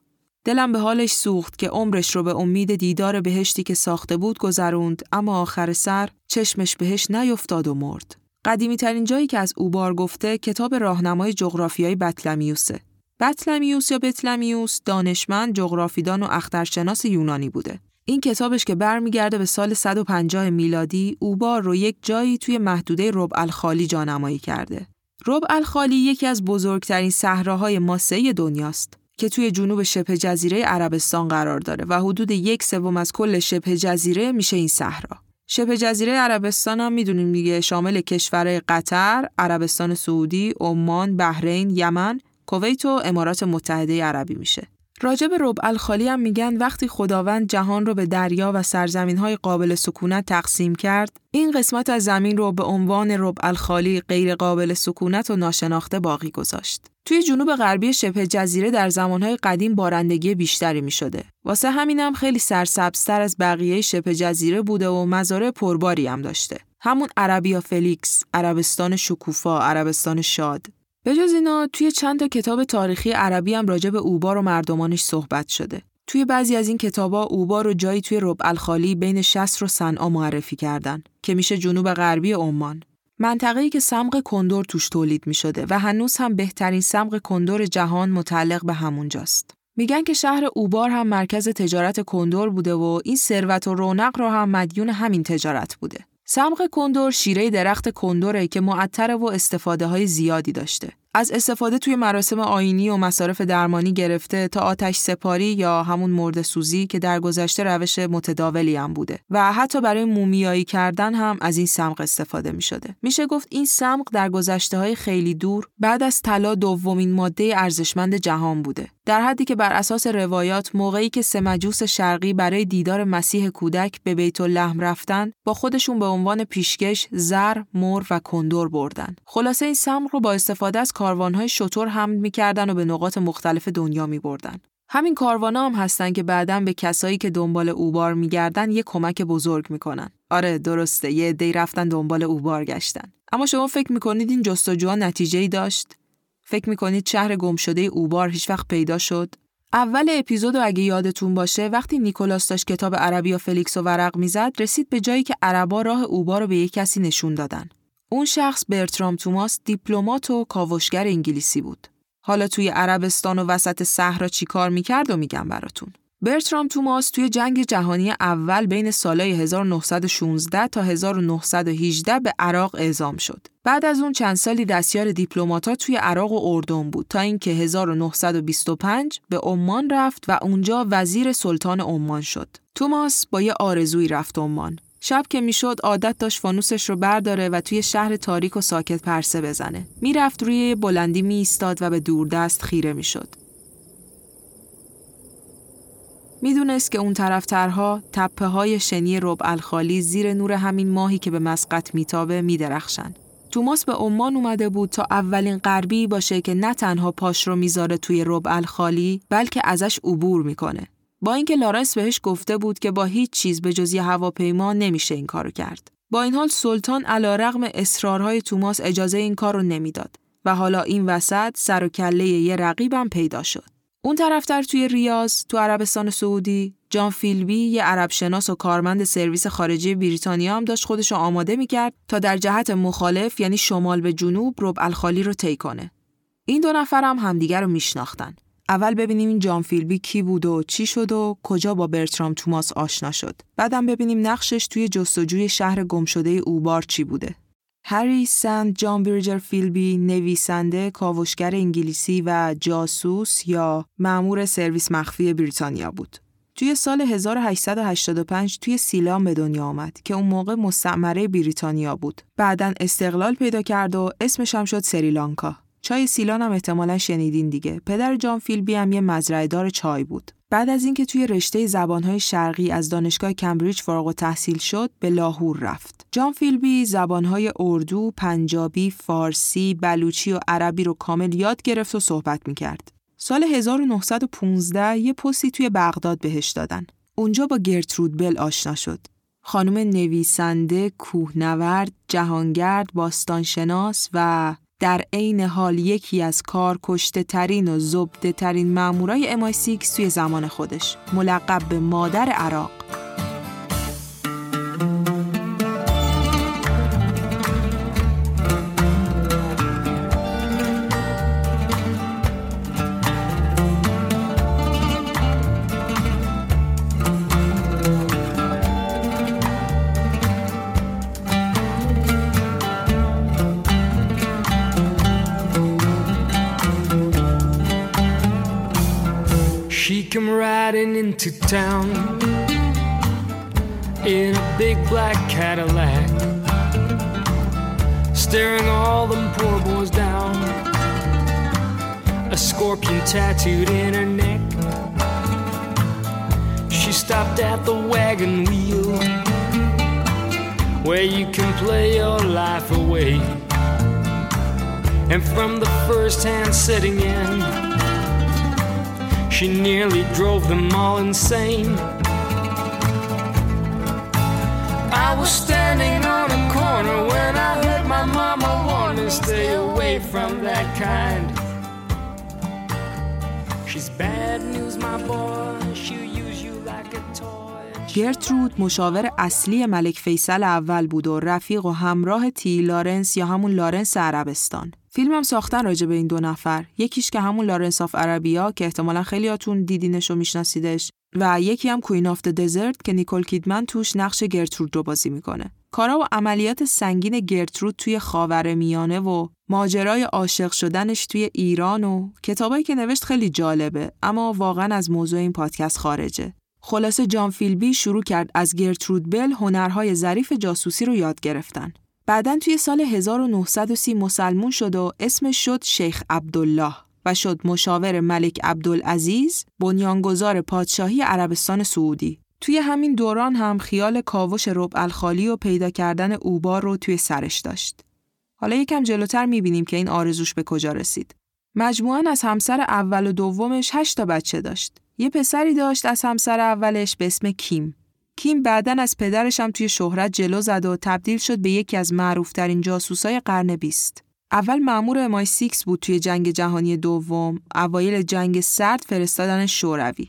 دلم به حالش سوخت که عمرش رو به امید دیدار بهشتی که ساخته بود گذروند، اما آخر سر چشمش بهش نیفتاد و مرد. قدیمی‌ترین جایی که از اوبار گفته کتاب راهنمای جغرافیای بطلمیوسه. بطلمیوس یا بطلمیوس دانشمند، جغرافیدان و اخترشناس یونانی بوده. این کتابش که برمیگرده به سال 150 میلادی، اوبار رو یک جایی توی محدوده ربع الخالی جانمایی کرده. ربع الخالی یکی از بزرگترین صحراهای ماسه‌ای دنیاست که توی جنوب شبه جزیره عربستان قرار داره و حدود 1/3 از کل شبه جزیره میشه این صحرا. شبه جزیره عربستان هم میدونیم دیگه، شامل کشورهای قطر، عربستان سعودی، عمان، بحرین، یمن، کویت و امارات متحده عربی میشه. راجب ربع الخالی هم میگن وقتی خداوند جهان رو به دریا و سرزمین‌های قابل سکونت تقسیم کرد، این قسمت از زمین رو به عنوان ربع الخالی غیر قابل سکونت و ناشناخته باقی گذاشت. توی جنوب غربی شبه جزیره در زمانهای قدیم بارندگی بیشتری می‌شده. واسه همین هم خیلی سرسبزتر از بقیه شبه جزیره بوده و مزارع پرباری هم داشته. همون عربیا فلیکس، عربستان شکوفا، عربستان شاد. بجز اینا توی چند تا کتاب تاریخی عربی هم راجع به اوبار و مردمانش صحبت شده. توی بعضی از این کتابا اوبار رو جایی توی ربع الخالی بین شصر و صنعا معرفی کردن که میشه جنوب غربی عمان. منطقه‌ای که سمغ کندر توش تولید می‌شده و هنوز هم بهترین سمغ کندر جهان متعلق به همونجاست. میگن که شهر اوبار هم مرکز تجارت کندر بوده و این ثروت و رونق را هم مدیون همین تجارت بوده. سمغ کندر شیره درخت کندره که معطر و استفاده های زیادی داشته. از استفاده توی مراسم آیینی و مصارف درمانی گرفته تا آتش سپاری یا همون مرده سوزی که در گذشته روش متداولی هم بوده و حتی برای مومیایی کردن هم از این سمغ استفاده می شده. میشه گفت این سمغ در گذشته های خیلی دور بعد از طلا دومین ماده ارزشمند جهان بوده، در حدی که بر اساس روایات موقعی که سه مجوس شرقی برای دیدار مسیح کودک به بیت اللحم رفتن با خودشون به عنوان پیشکش زر، مر و کندر بردن. خلاصه این سمغ رو با استفاده از کاروان‌های شتر حمل می‌کردن و به نقاط مختلف دنیا می‌بردن. همین کاروانا هم هستن که بعداً به کسایی که دنبال اوبار می‌گردن یک کمک بزرگ می‌کنن. آره درسته، یه عده‌ای رفتن دنبال اوبار گشتن. اما شما فکر می‌کنید این جستجوها نتیجه‌ای داشت؟ فکر می‌کنید شهر گمشده اوبار هیچ وقت پیدا شد؟ اول اپیزود اگه یادتون باشه وقتی نیکلاس داشت کتاب عربیا فلیکس و ورق می‌زد، رسید به جایی که عربا راه اوبار رو به یک کسی نشون دادن. اون شخص برترام توماس دیپلمات و کاوشگر انگلیسی بود. حالا توی عربستان و وسط صحرا چی کار میکرد و میگم براتون. برترام توماس توی جنگ جهانی اول بین سالهای 1916 تا 1918 به عراق اعزام شد. بعد از اون چند سالی دستیار دیپلمات‌ها توی عراق و اردن بود تا اینکه 1925 به عمان رفت و اونجا وزیر سلطان عمان شد. توماس با یه آرزویی رفت عمان. شب که میشد عادت داشت فانوسش رو برداره و توی شهر تاریک و ساکت پرسه بزنه. میرفت روی بلندی میایستاد و به دوردست خیره میشد. میدونست که اون طرف‌ترها تپه‌های شنی ربع الخالی زیر نور همین ماهی که به مسقط میتابه میدرخشن. توماس به عمان اومده بود تا اولین غربی باشه که نه تنها پاش رو میذاره توی ربع الخالی بلکه ازش عبور میکنه. با اینکه لارنس بهش گفته بود که با هیچ چیز به جز یه هواپیما نمیشه این کارو کرد. با این حال سلطان علیرغم اصرارهای توماس اجازه این کارو نمیداد و حالا این وسط سر و کله یه رقیبم پیدا شد. اون طرفتر توی ریاض تو عربستان سعودی جان فیلبی یه عرب شناس و کارمند سرویس خارجی بریتانیا هم داشت خودشو آماده میکرد تا در جهت مخالف یعنی شمال به جنوب ربع الخالی رو طی کنه. این دو نفر هم همدیگه رو میشناختن. اول ببینیم این جان فیلبی کی بود و چی شد و کجا با برترام توماس آشنا شد. بعدم ببینیم نقشش توی جستجوی شهر گمشده اوبار چی بوده. هری سند جان برجر فیلبی نویسنده، کاوشگر انگلیسی و جاسوس یا مأمور سرویس مخفی بریتانیا بود. توی سال 1885 توی سیلام به دنیا آمد که اون موقع مستعمره بریتانیا بود. بعداً استقلال پیدا کرد و اسمش هم شد سریلانکا. چای سیلان هم احتمالاً شنیدین دیگه. پدر جان فیلبی هم یه مزرعه‌دار چای بود. بعد از اینکه توی رشته زبان‌های شرقی از دانشگاه کمبریج فارغ التحصیل شد، به لاهور رفت. جان فیلبی زبان‌های اردو، پنجابی، فارسی، بلوچی و عربی رو کامل یاد گرفت و صحبت می‌کرد. سال 1915 یه پستی توی بغداد بهش دادن. اونجا با گرترود بل آشنا شد. خانم نویسنده، کوهنورد، جهانگرد، باستانشناس و در عین حال یکی از کار کشته ترین و زبده ترین مامورای MI6 توی زمان خودش، ملقب به مادر عراق. To town in a big black Cadillac, staring all them poor boys down, a scorpion tattooed in her neck. She stopped at the wagon wheel where you can play your life away, and from the first hand setting in, she nearly drove them all insane. I was standing on a corner when I heard my mama warn me, stay away from that kind. She's bad news, my boy. She'll use you like a toy. گرترود مشاور اصلی ملک فیصل اول بود و رفیق و همراه تی لارنس یا همون لارنس عربستان. فیلمم ساختن راجع به این دو نفر، یکیش که همون لارنس آف عربیا که احتمالاً خیلیاتون دیدینش و میشناسیدش و یکی هم کوین آف دزرت که نیکول کیدمن توش نقش گرترود رو بازی میکنه. کارا و عملیات سنگین گرترود توی خاورمیانه و ماجرای عاشق شدنش توی ایران و کتابایی که نوشت خیلی جالبه، اما واقعاً از موضوع این پادکست خارجه. خلاصه جان فیلبی شروع کرد از گرترود بل هنرهای ظریف جاسوسی رو یاد گرفتن. بعدن توی سال 1930 مسلمون شد و اسمش شد شیخ عبدالله و شد مشاور ملک عبدالعزیز، بنیانگذار پادشاهی عربستان سعودی. توی همین دوران هم خیال کاوش ربع الخالی و پیدا کردن اوبار رو توی سرش داشت. حالا یکم جلوتر می‌بینیم که این آرزوش به کجا رسید. مجموعاً از همسر اول و دومش 8 بچه داشت. یه پسری داشت از همسر اولش به اسم کیم بعدن از پدرش هم توی شهرت جلو زد و تبدیل شد به یکی از معروف‌ترین جاسوسای قرن 20. اول مأمور MI6 بود توی جنگ جهانی دوم، اوایل جنگ سرد فرستادن شوروی.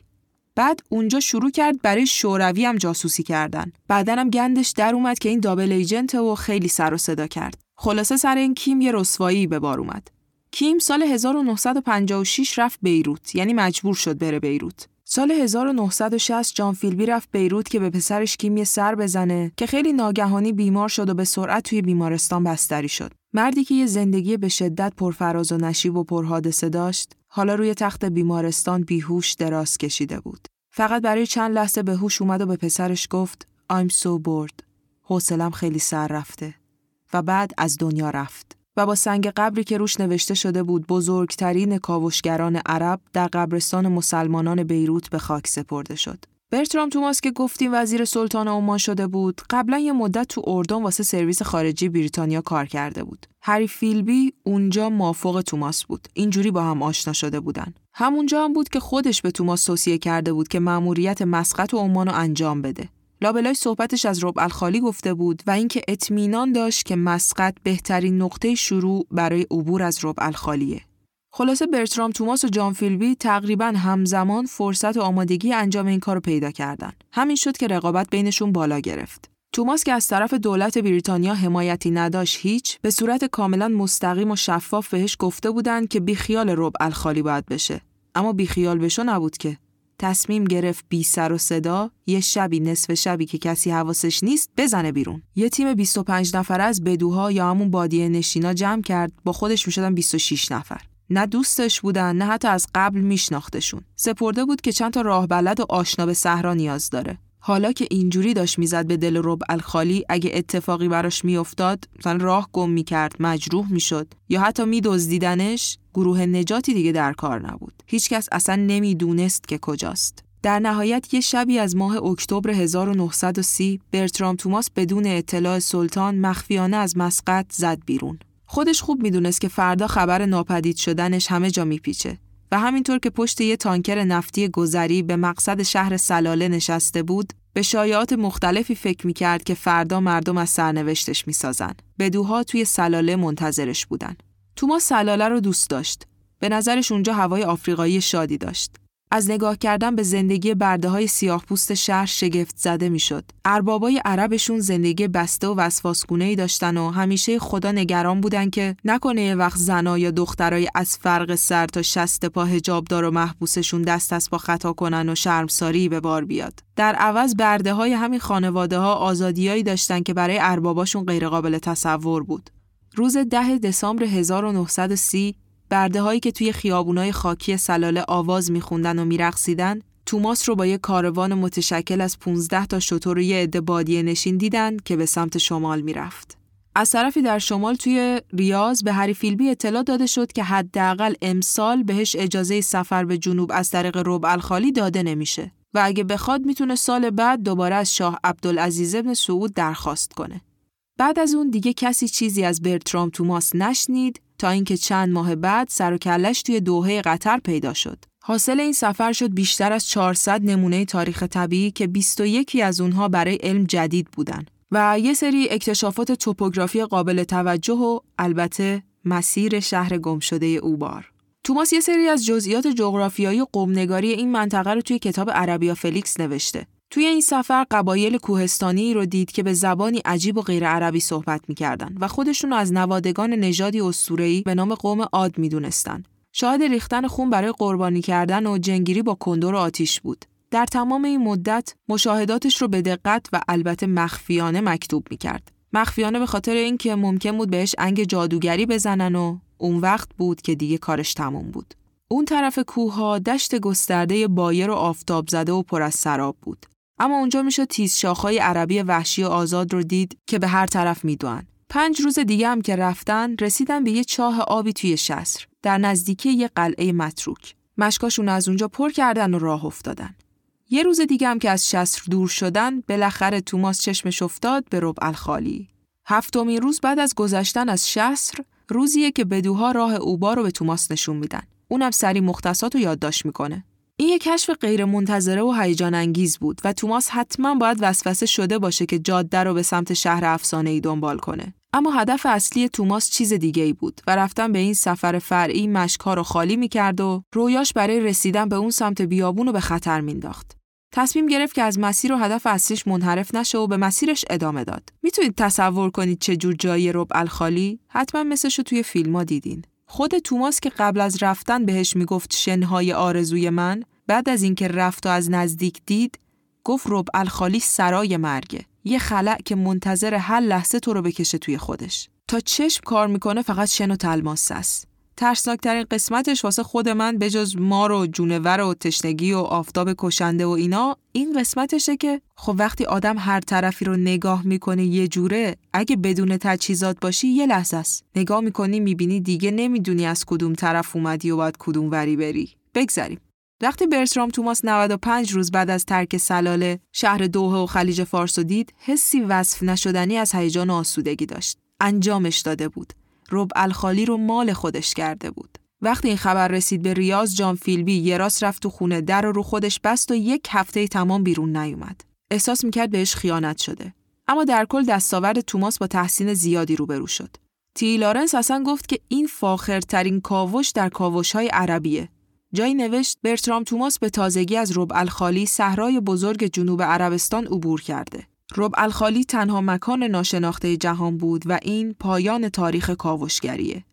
بعد اونجا شروع کرد برای شوروی هم جاسوسی کردن. بعدن هم گندش در اومد که این دابل ایجنت و خیلی سر و صدا کرد. خلاصه سر این کیم یه رسوایی به بار اومد. کیم سال 1956 رفت بیروت، یعنی مجبور شد بره بیروت. سال 1960 جان فیلبی رفت بیروت که به پسرش کیم یه سر بزنه که خیلی ناگهانی بیمار شد و به سرعت توی بیمارستان بستری شد. مردی که یه زندگی به شدت پرفراز و نشیب و پرحادثه داشت، حالا روی تخت بیمارستان بیهوش دراز کشیده بود. فقط برای چند لحظه به هوش اومد و به پسرش گفت I'm so bored. حوصله‌ام خیلی سر رفته. و بعد از دنیا رفت. و با سنگ قبری که روش نوشته شده بود بزرگترین کاوشگران عرب در قبرستان مسلمانان بیروت به خاک سپرده شد. برترام توماس که گفتیم وزیر سلطان عمان شده بود، قبلا یه مدت تو اردن واسه سرویس خارجی بریتانیا کار کرده بود. هری فیلبی اونجا مافوق توماس بود. اینجوری با هم آشنا شده بودن. همونجا هم بود که خودش به توماس توصیه کرده بود که ماموریت مسقط و عمانو انجام بده. لابلای صحبتش از ربع الخالی گفته بود و اینکه اطمینان داشت که مسقط بهترین نقطه شروع برای عبور از ربع الخالیه. خلاصه برترام توماس و جان فیلبی تقریباً همزمان فرصت و آمادگی انجام این کار رو پیدا کردن. همین شد که رقابت بینشون بالا گرفت. توماس که از طرف دولت بریتانیا حمایتی نداشت هیچ، به صورت کاملاً مستقیم و شفاف بهش گفته بودن که بیخیال ربع الخالی باید بشه. اما بیخیال بشو نبود که. تصمیم گرفت بی سر و صدا یه شبی نصف شبی که کسی حواسش نیست بزنه بیرون. یه تیم 25 نفره از بدوها یا همون بادیه نشینا جمع کرد، با خودش میشدن 26 نفر. نه دوستش بودن نه حتی از قبل میشناختشون. سپرده بود که چند تا راهبلد و آشنا به صحرا نیاز داره. حالا که اینجوری داشت میزد به دل ربع الخالی، اگه اتفاقی براش میافتاد، مثلا راه گم میکرد، مجروح میشد یا حتی میدزدیدنش، گروه نجاتی دیگه در کار نبود. هیچکس اصلا نمیدونست که کجاست. در نهایت یه شبی از ماه اکتبر 1930 برترام توماس بدون اطلاع سلطان مخفیانه از مسقط زد بیرون. خودش خوب میدونست که فردا خبر ناپدید شدنش همه جا میپیچه و همینطور که پشت یه تانکر نفتی گذری به مقصد شهر صلاله نشسته بود، به شایعات مختلفی فکر میکرد که فردا مردم از سرنوشتش میسازن. بدوها توی صلاله منتظرش بودن. توماس صلاله رو دوست داشت. به نظرش اونجا هوای آفریقایی شادی داشت. از نگاه کردن به زندگی برده‌های سیاه‌پوست شهر شگفت زده میشد. اربابای عربشون زندگی بسته و وسواس‌گونه‌ای داشتن و همیشه خدا نگران بودن که نکنه یه وقت زنا یا دخترای از فرق سر تا شست پا حجابدار و محبوسشون دست از پا خطا کنن و شرمساری به بار بیاد. در عوض برده‌های همین خانواده‌ها آزادیایی داشتن که برای ارباباشون غیرقابل تصور بود. روز 10 دسامبر 1930 برده‌هایی که توی خیابونای خاکی صلاله آواز می‌خوندن و می‌رقصیدن، توماس رو با یه کاروان متشکل از 15 تا شتر و یه عده بادیه نشین دیدن که به سمت شمال می‌رفت. از طرفی در شمال توی ریاض به هری فیلبی اطلاع داده شد که حداقل امسال بهش اجازه سفر به جنوب از طریق ربع الخالی داده نمیشه و اگه بخواد میتونه سال بعد دوباره از شاه عبدالعزیز ابن سعود درخواست کنه. بعد از اون دیگه کسی چیزی از برترام توماس نشنید تا اینکه چند ماه بعد سر و کله‌اش توی دوحه قطر پیدا شد. حاصل این سفر شد بیشتر از 400 نمونه تاریخ طبیعی که 21 از اونها برای علم جدید بودن و یه سری اکتشافات توپوگرافی قابل توجه و البته مسیر شهر گمشده اوبار. توماس یه سری از جزئیات جغرافیایی و قوم‌نگاری این منطقه رو توی کتاب عربیا فلیکس نوشته. توی این سفر قبایل کوهستانی رو دید که به زبانی عجیب و غیر عربی صحبت می‌کردند و خودشون رو از نوادگان نژادی اسطوره‌ای به نام قوم عاد می‌دونستند. شاهد ریختن خون برای قربانی کردن و جنگیری با کندر و آتش بود. در تمام این مدت مشاهداتش رو به دقت و البته مخفیانه مکتوب می‌کرد. مخفیانه به خاطر اینکه ممکن بود بهش انگ جادوگری بزنن و اون وقت بود که دیگه کارش تموم بود. اون طرف کوه‌ها دشت گسترده بایر و آفتاب زده و پر از سراب بود. اما اونجا میشد تیز شاخهای عربی وحشی و آزاد رو دید که به هر طرف میدوئن. 5 روز دیگه هم که رفتن رسیدن به یه چاه آبی توی شصر در نزدیکی یه قلعه متروک. مشکاشون از اونجا پر کردن و راه افتادن. یه روز دیگه هم که از شصر دور شدن بالاخره توماس چشمش افتاد به ربع الخالی. 7 روز بعد از گذشتن از شصر، روزیه که بدوها راه اوبا رو به توماس نشون میدن. اونم سری مختصات رو یادداشت میکنه. این یک کشف غیرمنتظره و هیجان انگیز بود و توماس حتما باید وسوسه شده باشه که جاده رو به سمت شهر افسانه‌ای دنبال کنه. اما هدف اصلی توماس چیز دیگه‌ای بود و رفتن به این سفر فرعی مشک‌ها رو خالی می‌کرد و رویاش برای رسیدن به اون سمت بیابون رو به خطر مینداخت. تصمیم گرفت که از مسیر و هدف اصلیش منحرف نشه و به مسیرش ادامه داد. میتونید تصور کنید چه جور جایی ربع الخالی؟ حتما مثلشو توی فیلم‌ها دیدین. خود توماس که قبل از رفتن بهش میگفت شنهای آرزوی من، بعد از اینکه رفت و از نزدیک دید گفت ربع الخالی سرای مرگه، یه خلأ که منتظر هر لحظه تو رو بکشه توی خودش. تا چشم کار میکنه فقط شن و تلماس است. ترسناکترین قسمتش واسه خود من بجز مار و جونور و تشنگی و آفتاب کشنده و اینا، این قسمتشه که خب وقتی آدم هر طرفی رو نگاه میکنه یه جوره، اگه بدون تجهیزات باشی یه لحظه است نگاه میکنی میبینی دیگه نمیدونی از کدوم طرف اومدی و باید کدوم وری بری. بگذریم. وقتی برترام توماس 95 روز بعد از ترک صلاله شهر دوحه و خلیج فارس دید، حسی وصف نشدنی از هیجان و آسودگی داشت. انجامش داده بود. ربع الخالی رو مال خودش کرده بود. وقتی این خبر رسید به ریاض، جان فیلبی یه راست رفت تو خونه، در رو خودش بست و 1 هفته تمام بیرون نیومد. احساس میکرد بهش خیانت شده. اما در کل دستاورد توماس با تحسین زیادی روبرو شد. تی لارنس اصلا گفت که این فاخرترین کاوش در کاوش‌های عربیه. جایی نوشت برترام توماس به تازگی از ربع الخالی، صحرای بزرگ جنوب عربستان، عبور کرده. ربع الخالی تنها مکان ناشناخته جهان بود و این پایان تاریخ کاوشگریه.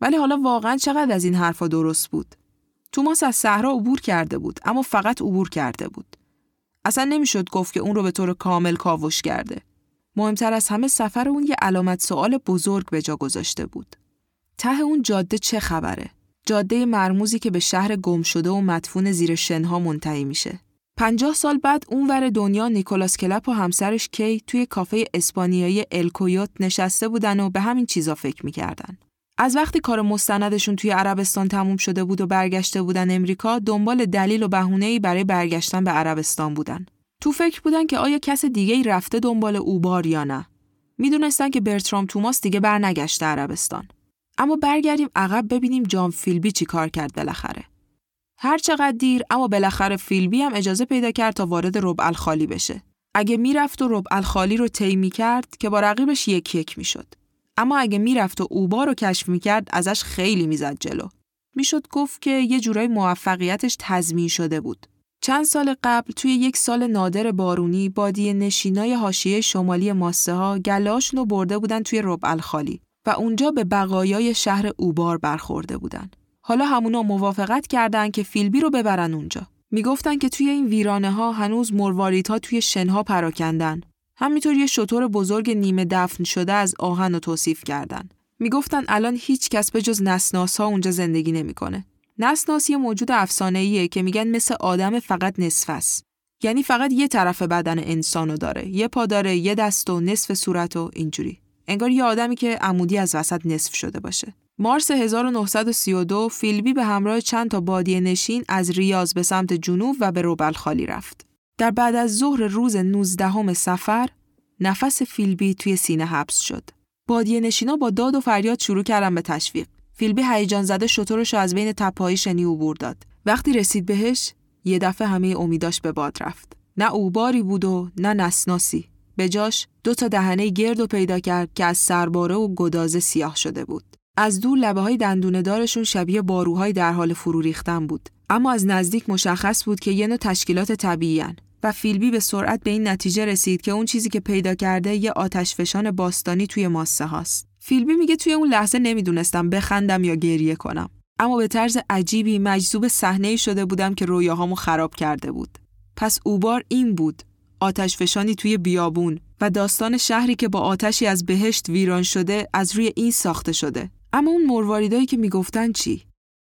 ولی حالا واقعاً چقدر از این حرفا درست بود؟ توماس از صحرا عبور کرده بود، اما فقط عبور کرده بود. اصلا نمیشد گفت که اون رو به طور کامل کاوش کرده. مهمتر از همه سفر اون یه علامت سوال بزرگ به جا گذاشته بود. ته اون جاده چه خبره؟ جاده مرموزی که به شهر گم شده و مدفون زیر شنها منتهی میشه. 50 سال بعد اونور دنیا نیکلاس کلپ و همسرش کی توی کافه اسپانیایی الکویوت نشسته بودن و به همین چیزا فکر می‌کردن. از وقتی کار مستندشون توی عربستان تموم شده بود و برگشته بودن امریکا، دنبال دلیل و بهونه‌ای برای برگشتن به عربستان بودن. تو فکر بودن که آیا کس دیگه‌ای رفته دنبال اوبار یا نه. می‌دونستن که برترام توماس دیگه برنگشته عربستان. اما برگردیم عقب ببینیم جان فیلبی چی کار کرد بالاخره. هر چقدر دیر اما بالاخره فیلبی هم اجازه پیدا کرد تا وارد ربع الخالی بشه. اگه میرفت و ربع الخالی رو طی می‌کرد که با رقیبش 1-1 میشد. اما اگه میرفت و اوبا رو کشف می‌کرد ازش خیلی میزد جلو. میشد گفت که یه جورای موفقیتش تضمین شده بود. چند سال قبل توی یک سال نادر بارونی، بادیه نشینای حاشیه شمالی ماسه‌ها گله‌هاشون رو برده بودن توی ربع الخالی و اونجا به بقایای شهر اوبار برخورده بودن. حالا همونا موافقت کردن که فیلبی رو ببرن اونجا. میگفتن که توی این ویرانه ها هنوز مرواریدها توی شنها پراکندن. همینطور یه شتر بزرگ نیمه دفن شده از آهن رو توصیف کردن. میگفتن الان هیچ کس به جز نسناس ها اونجا زندگی نمیکنه. نسناس یه موجود افسانه‌ایه که میگن مثل آدم فقط نصف است. یعنی فقط یه طرف بدن انسانو داره. یه پا داره، یه دست و نصف صورت و اینجوری. انگار یه آدمی که عمودی از وسط نصف شده باشه. مارس 1932 فیلبی به همراه چند تا بادیه نشین از ریاض به سمت جنوب و به ربع الخالی رفت. در بعد از ظهر روز 19 سفر نفس فیلبی توی سینه حبس شد. بادیه نشینا با داد و فریاد شروع کردن به تشویق. فیلبی هیجان زده شترش از بین تپه‌های شنی عبور داد. وقتی رسید بهش یه دفعه همه امیداش به باد رفت. نه اوباری بود و نه نسناسی. به جاش 2 تا دهنه گرد پیدا کرد که از سرباره و گدازه سیاه شده بود. از دور لبه‌های دندونه‌دارشون شبیه باروهای در حال فرو ریختن بود، اما از نزدیک مشخص بود که یه نوع تشکیلات طبیعی‌اند. و فیلبی به سرعت به این نتیجه رسید که اون چیزی که پیدا کرده یه آتشفشان باستانی توی ماسه هاست. فیلبی میگه توی اون لحظه نمیدونستم بخندم یا گریه کنم، اما به طرز عجیبی مجذوب صحنه‌ای شده بودم که رویاهامو خراب کرده بود. پس اوبار این بود، آتشفشانی توی بیابون و داستان شهری که با آتشی از بهشت ویران شده از روی این ساخته شده. اما اون مرواریدایی که میگفتن چی؟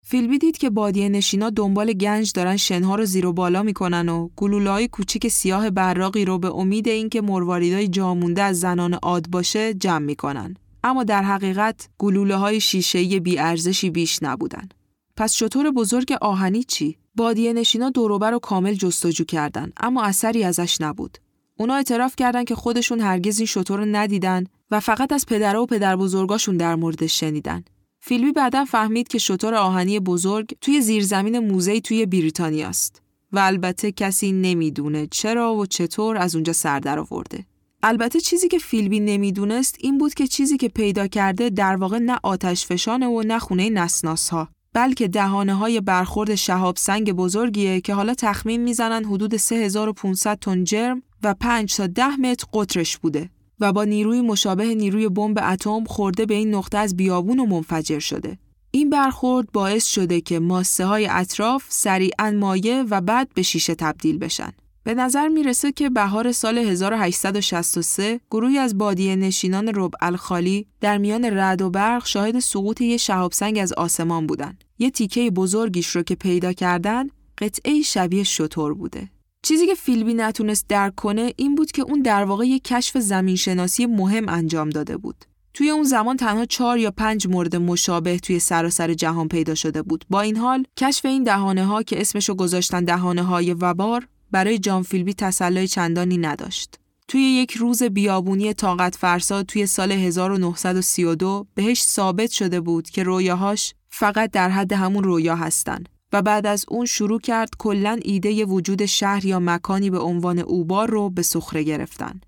فیلبی دید که بادیه نشینا دنبال گنج دارن شنها رو زیر و بالا میکنن و گلوله‌های کوچیک سیاه براقی رو به امید اینکه مرواریدای جامونده از زنان عاد باشه جمع میکنن. اما در حقیقت گلوله‌های شیشه‌ای بی‌ارزشی بیش نبودن. پس شتر بزرگ آهنی چی؟ بادیه نشینا دوروبر رو کامل جستجو کردن، اما اثری ازش نبود. اونا اعتراف کردن که خودشون هرگز این شتر رو ندیدن و فقط از پدرها و پدربزرگاشون در موردش شنیدن. فیلبی بعداً فهمید که شتر آهنی بزرگ توی زیرزمین موزه توی بریتانیاست و البته کسی نمیدونه چرا و چطور از اونجا سر در آورده. البته چیزی که فیلبی نمیدونست این بود که چیزی که پیدا کرده در واقع نه آتشفشانه و نه خونه نسناس‌ها، بلکه دهانه‌های برخورد شهاب سنگ بزرگیه که حالا تخمین میزنن حدود 3500 تن جرم و 5 تا 10 متر قطرش بوده و با نیروی مشابه نیروی بمب اتم خورده به این نقطه از بیابون و منفجر شده. این برخورد باعث شده که ماسه‌های اطراف سریعاً مایع و بعد به شیشه تبدیل بشن. به نظر میرسه که بهار سال 1863 گروهی از بادیه نشینان ربع الخالی در میان رعد و برق شاهد سقوط یه شهاب سنگ از آسمان بودن. یه تیکه بزرگیش رو که پیدا کردن قطعه شبیه شتر بوده. چیزی که فیلبی نتونست درک کنه این بود که اون در واقع یک کشف زمینشناسی مهم انجام داده بود. توی اون زمان تنها 4 یا 5 مورد مشابه توی سراسر جهان پیدا شده بود. با این حال کشف این دهانه‌ها که اسمشو گذاشتن دهانه‌های وبار برای جان فیلبی تسلای چندانی نداشت. توی یک روز بیابونی طاقت فرسا توی سال 1932 بهش ثابت شده بود که رویاهاش فقط در حد همون رویا هستن و بعد از اون شروع کرد کلاً ایده ی وجود شهر یا مکانی به عنوان اوبار رو به سخره گرفتن.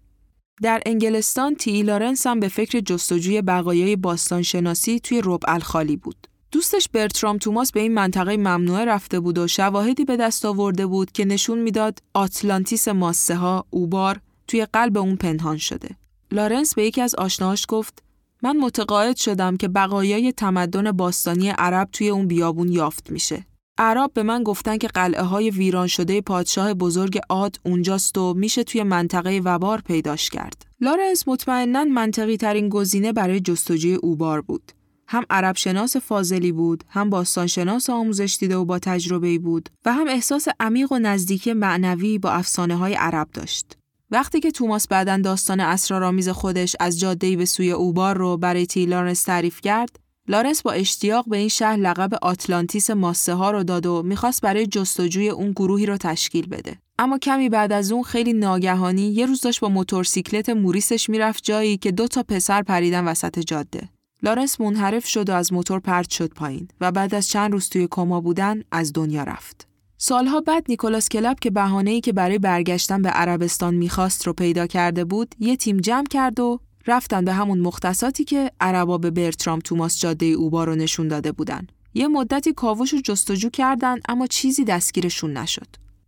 در انگلستان تی لارنس هم به فکر جستجوی بقایای باستانشناسی توی ربع الخالی بود. دوستش برترام توماس به این منطقه ممنوعه رفته بود و شواهدی به دست آورده بود که نشون میداد آتلانتیس ماسه ها اوبار توی قلب اون پنهان شده. لارنس به یکی از آشناهاش گفت من متقاعد شدم که بقایای تمدن باستانی عرب توی اون بیابون یافت میشه. عرب به من گفتن که قلعه های ویران شده پادشاه بزرگ عاد اونجاست و میشه توی منطقه وبار پیداش کرد. لارنس مطمئناً منطقی ترین گزینه برای جستجوی اوبار بود. هم عرب شناس فاضلی بود، هم باستان شناس آموزش دیده و با تجربه‌ای بود و هم احساس عمیق و نزدیکی معنوی با افسانه‌های عرب داشت. وقتی که توماس بعداً داستان اسرارآمیز خودش از جاده‌ای به سوی اوبار رو برای تی لارنس تعریف کرد، لارنس با اشتیاق به این شهر لقب آتلانتیس ماسه ها رو داد و می‌خواست برای جستجوی اون گروهی رو تشکیل بده. اما کمی بعد از اون خیلی ناگهانی یه روز داشت با موتورسیکلت موریسش میرفت جایی که 2 تا پسر پریدن وسط جاده. لارنس منحرف شد و از موتور پرت شد پایین و بعد از چند روز توی کما بودن از دنیا رفت. سالها بعد نیکلاس کلپ که بهانه‌ای که برای برگشتن به عربستان می‌خواست رو پیدا کرده بود، یه تیم جمع کرد و رفتن به همون مختصاتی که عربا به برترام توماس جاده اوبا رو نشون داده بودن. یه مدتی کاوش رو جستجو کردن اما چیزی دستگیرشون نشد.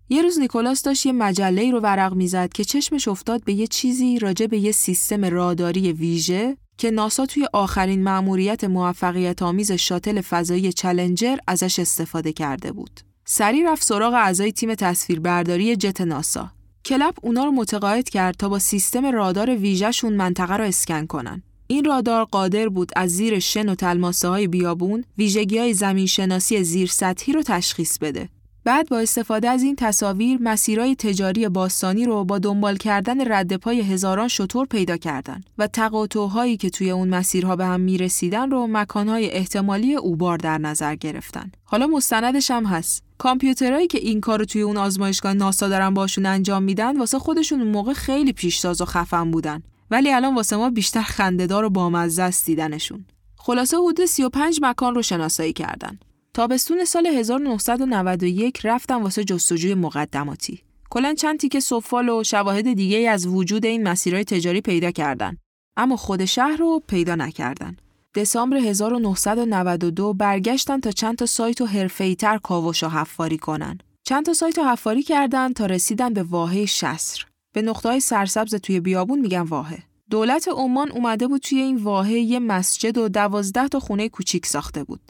یه روز نیکلاس داشت یه مجله‌ای رو ورق می‌زد که چشمش افتاد به یه چیزی راجع به یه سیستم راداری ویژه که ناسا توی آخرین مأموریت موفقیت‌آمیز شاتل فضایی چالنجر ازش استفاده کرده بود. سریع رفت سراغ اعضای تیم تصویربرداری جت ناسا. کلپ اونا رو متقاعد کرد تا با سیستم رادار ویژه‌شون منطقه رو اسکن کنن. این رادار قادر بود از زیر شن و تلماسه‌های بیابون ویژگی‌های زمین‌شناسی زیرسطحی رو تشخیص بده. بعد با استفاده از این تصاویر مسیرهای تجاری باستانی رو با دنبال کردن ردپای هزاران شتر پیدا کردن و تقاطع‌هایی که توی اون مسیرها به هم می‌رسیدن رو مکان‌های احتمالی اوبار در نظر گرفتن. حالا مستندش هم هست. کامپیوترهایی که این کارو توی اون آزمایشگاه ناسا دارن باشون انجام میدن واسه خودشون اون موقع خیلی پیشتاز و خفن بودن، ولی الان واسه ما بیشتر خنده‌دار و بامزه است دیدنشون. خلاصه حدود 35 مکان رو شناسایی کردن. تابستون سال 1991 رفتم واسه جستجوی مقدماتی. کلاً چند تیکه سفال و شواهد دیگه از وجود این مسیرهای تجاری پیدا کردن، اما خود شهر رو پیدا نکردن. دسامبر 1992 برگشتن تا چند تا سایت و حرفه‌ای‌تر کاوش‌ها حفاری کنن. چند تا سایت رو حفاری کردن تا رسیدن به واحه شصر. به نقطه‌های سرسبز توی بیابون میگن واحه. دولت عمان اومده بود توی این واحه یه مسجد و 12 تا خونه کوچیک ساخته بود.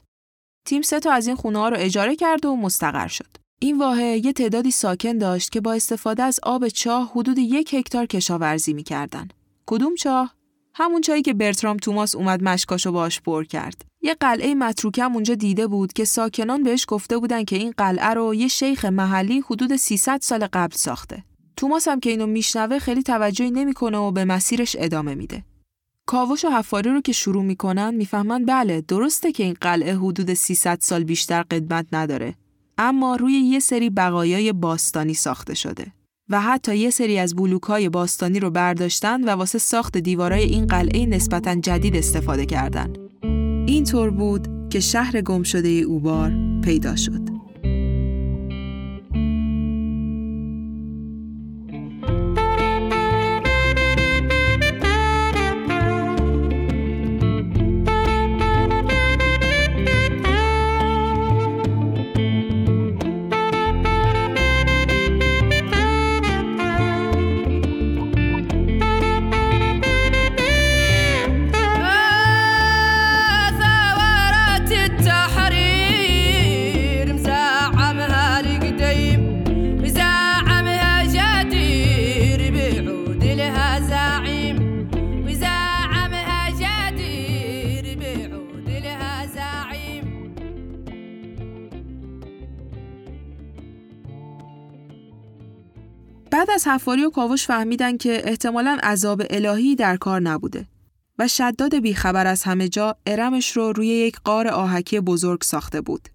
تیم 3 تا از این خونه‌ها رو اجاره کرد و مستقر شد. این واحه یه تعدادی ساکن داشت که با استفاده از آب چاه حدود 1 هکتار کشاورزی می‌کردن. کدوم چاه؟ همون چاهی که برترام توماس اومد مشکاشو باش پر کرد. یه قلعه متروکم اونجا دیده بود که ساکنان بهش گفته بودن که این قلعه رو یه شیخ محلی حدود 300 سال قبل ساخته. توماس هم که اینو میشنوه خیلی توجهی نمیکنه و به مسیرش ادامه میده. کاوش و حفاری رو که شروع میکنن میفهمن بله درسته که این قلعه حدود 300 سال بیشتر قدمت نداره، اما روی یه سری بقایای باستانی ساخته شده و حتی یه سری از بلوک‌های باستانی رو برداشتن و واسه ساخت دیوارای این قلعه نسبتاً جدید استفاده کردن. اینطور بود که شهر گمشده اوبار پیدا شد. بعد از حفاری و کاوش فهمیدن که احتمالاً عذاب الهی در کار نبوده و شداد بیخبر از همه جا ارمش رو روی یک غار آهکی بزرگ ساخته بود.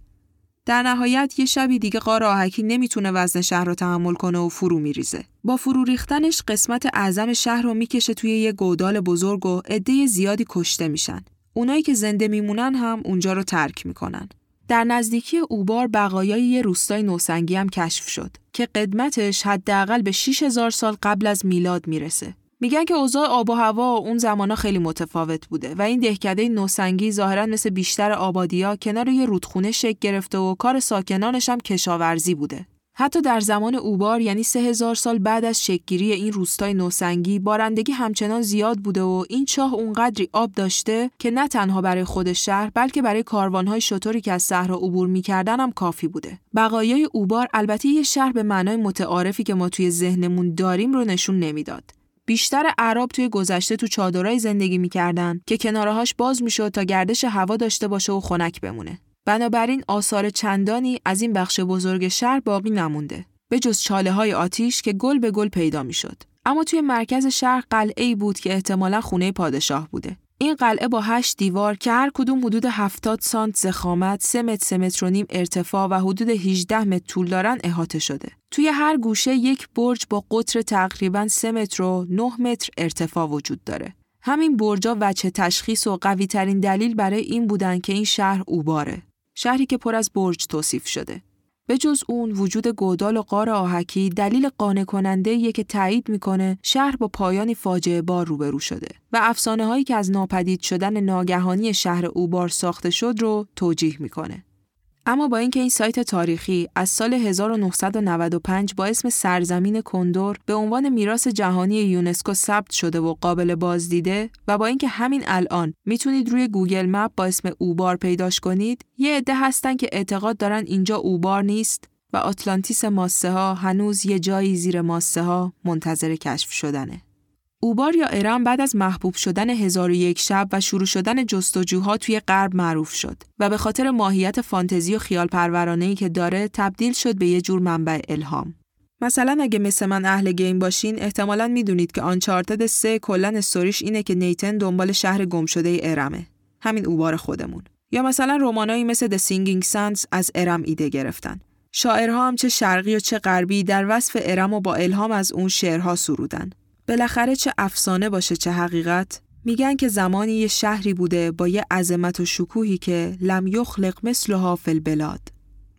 در نهایت یه شبی دیگه غار آهکی نمیتونه وزن شهر رو تحمل کنه و فرو میریزه. با فرو ریختنش قسمت اعظم شهر رو میکشه توی یه گودال بزرگ و عده زیادی کشته میشن. اونایی که زنده میمونن هم اونجا رو ترک میکنن. در نزدیکی اوبار بقایای یه روستای نوسنگی هم کشف شد که قدمتش حداقل به 6000 سال قبل از میلاد میرسه. میگن که اوضاع آب و هوا اون زمانا خیلی متفاوت بوده و این دهکده نوسنگی ظاهراً مثل بیشتر آبادی‌ها کنار یه رودخونه شکل گرفته و کار ساکنانش هم کشاورزی بوده. حتی در زمان اوبار یعنی 3000 سال بعد از شکل‌گیری این روستای نوسنگی بارندگی همچنان زیاد بوده و این چاه اونقدری آب داشته که نه تنها برای خود شهر بلکه برای کاروان‌های شتری که از صحرا عبور می‌کردن هم کافی بوده. بقایای اوبار البته یه شهر به معنای متعارفی که ما توی ذهنمون داریم رو نشون نمیداد. بیشتر اعراب توی گذشته تو چادرای زندگی می‌کردن که کناره‌هاش باز می‌شد تا گردش هوا داشته باشه و خنک بمونه. بنابراین آثار چندانی از این بخش بزرگ شهر باقی نمونده، به جز چاله‌های آتیش که گل به گل پیدا می‌شد. اما توی مرکز شهر قلعه‌ای بود که احتمالاً خونه پادشاه بوده. این قلعه با 8 دیوار که هر کدوم حدود 70 سانت ضخامت، 3 متر، 3 متر و نیم ارتفاع و حدود 18 متر طول دارن احاطه شده. توی هر گوشه یک برج با قطر تقریباً 3 متر و 9 متر ارتفاع وجود داره. همین برج‌ها وجه تشخیص و قوی‌ترین دلیل برای این بودن که این شهر اوباره. شهری که پر از برج توصیف شده. به جز اون وجود گودال و غار آهکی دلیل قانع کننده‌ایه که تایید میکنه شهر با پایانی فاجعه بار روبرو شده و افسانه‌هایی که از ناپدید شدن ناگهانی شهر اوبار ساخته شد رو توجیه میکنه. اما با اینکه این سایت تاریخی از سال 1995 با اسم سرزمین کندور به عنوان میراث جهانی یونسکو ثبت شده و قابل بازدیده و با اینکه همین الان میتونید روی گوگل مپ با اسم اوبار پیداش کنید، یه عده هستن که اعتقاد دارن اینجا اوبار نیست و آتلانتیس ماسه ها هنوز یه جایی زیر ماسه ها منتظر کشف شدنه. اوبار یا ارم بعد از محبوب شدن 1001 شب و شروع شدن جستجوها توی غرب معروف شد و به خاطر ماهیت فانتزی و خیال پرورانه‌ای که داره تبدیل شد به یه جور منبع الهام. مثلا اگه مثل من اهل گیم باشین احتمالاً میدونید که آنچارتد 3 کلاً استوریش اینه که نیتن دنبال شهر گمشده ارمه، همین اوبار خودمون. یا مثلا رمانایی مثل The Singing Sands از ارم ایده گرفتن. شاعرها هم چه شرقی و چه غربی در وصف ارم و با الهام از اون شعرها سرودن. بالاخره چه افسانه باشه چه حقیقت، میگن که زمانی یه شهری بوده با یه عظمت و شکوهی که لم یخلق مثلها فی البلاد،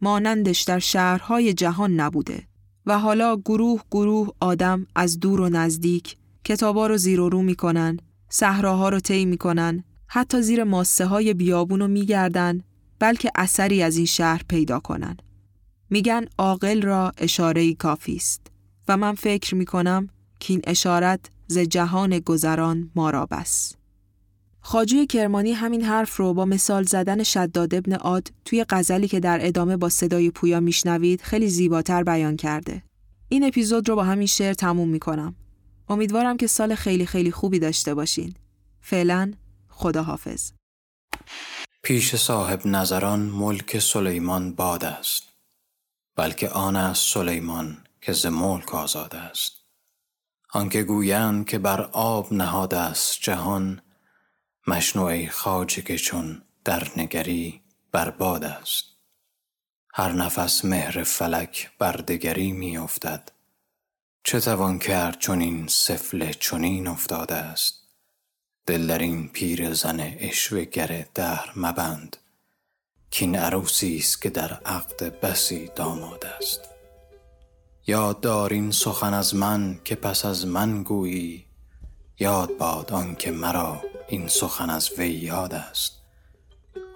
مانندش در شهرهای جهان نبوده و حالا گروه گروه آدم از دور و نزدیک کتابا رو زیر و رو میکنن، صحراها رو طی میکنن، حتی زیر ماسه های بیابون رو میگردن بلکه اثری از این شهر پیدا کنن. میگن عاقل را اشاره‌ای کافی است و من فکر میکنم که این اشارت ز جهان گذران ما را بس. خواجه کرمانی همین حرف رو با مثال زدن شداد ابن عاد توی غزلی که در ادامه با صدای پویا میشنوید خیلی زیباتر بیان کرده. این اپیزود رو با همین شعر تموم میکنم. امیدوارم که سال خیلی خیلی خوبی داشته باشین. فعلا خداحافظ. پیش صاحب نظران ملک سلیمان باد است، بلکه آن است سلیمان که ز ملک آزاد است. آنکه گویند که بر آب نهاد است جهان، مشنوع خواجه که چون در نگری بر باد است. هر نفس مهر فلک بر دگری می افتد، چه توان کرد چون این سفله چنین افتاده است. دل در این پیر زن عشوه‌گر دهر مبند، کین عروسی است که در عقد بسی داماد است. یاد دار این سخن از من که پس از من گویی، یاد باد آن که مرا این سخن از وی یاد است.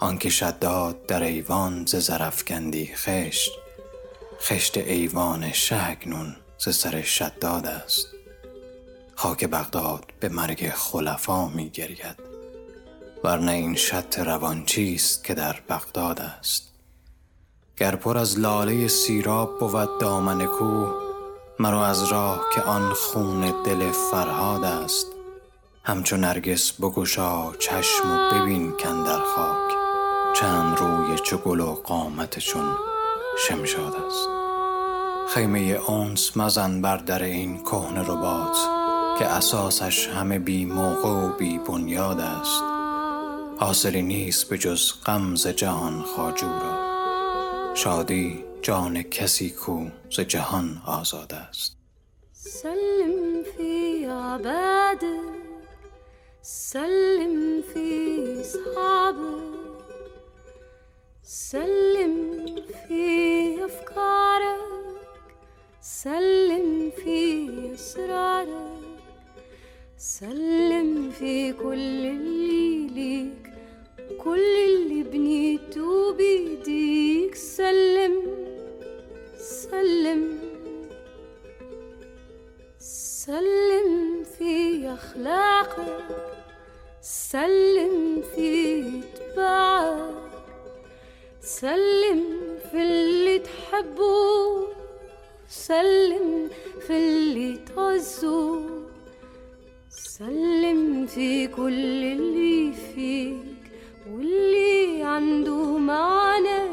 آن که شداد در ایوان ز زرافکندی خشت، خشت ایوان شه اکنون ز سر شداد است. خاک بغداد به مرگ خلفا می گرید، ورنه این شط روان چیست که در بغداد است. گر پر از لاله سیراب بود دامن کوه، مرا از راه که آن خون دل فرهاد است. همچون نرگس بگشا چشم و ببین کاندر خاک، چند روی چو گل و قامت چون شمشاد است. خیمه انس مزن بر در این کهن رباط، که اساسش همه بی موقع و بی بنیاد است. حاصلی نیست به جز غمز جهان خواجورا، شادی جان کسی کو ز جهان آزاد است. سلم فی عبادك، سلم فی اصحابك، سلم فی افکارك، سلم فی اسرارك، سلم فی کل اللي ليك، كل اللي بنيته بيديك. سلم سلم سلم في أخلاقك، سلم في اتباعك، سلم في اللي تحبه، سلم في اللي تعزه، سلم في كل اللي فيك واللي عنده معنى.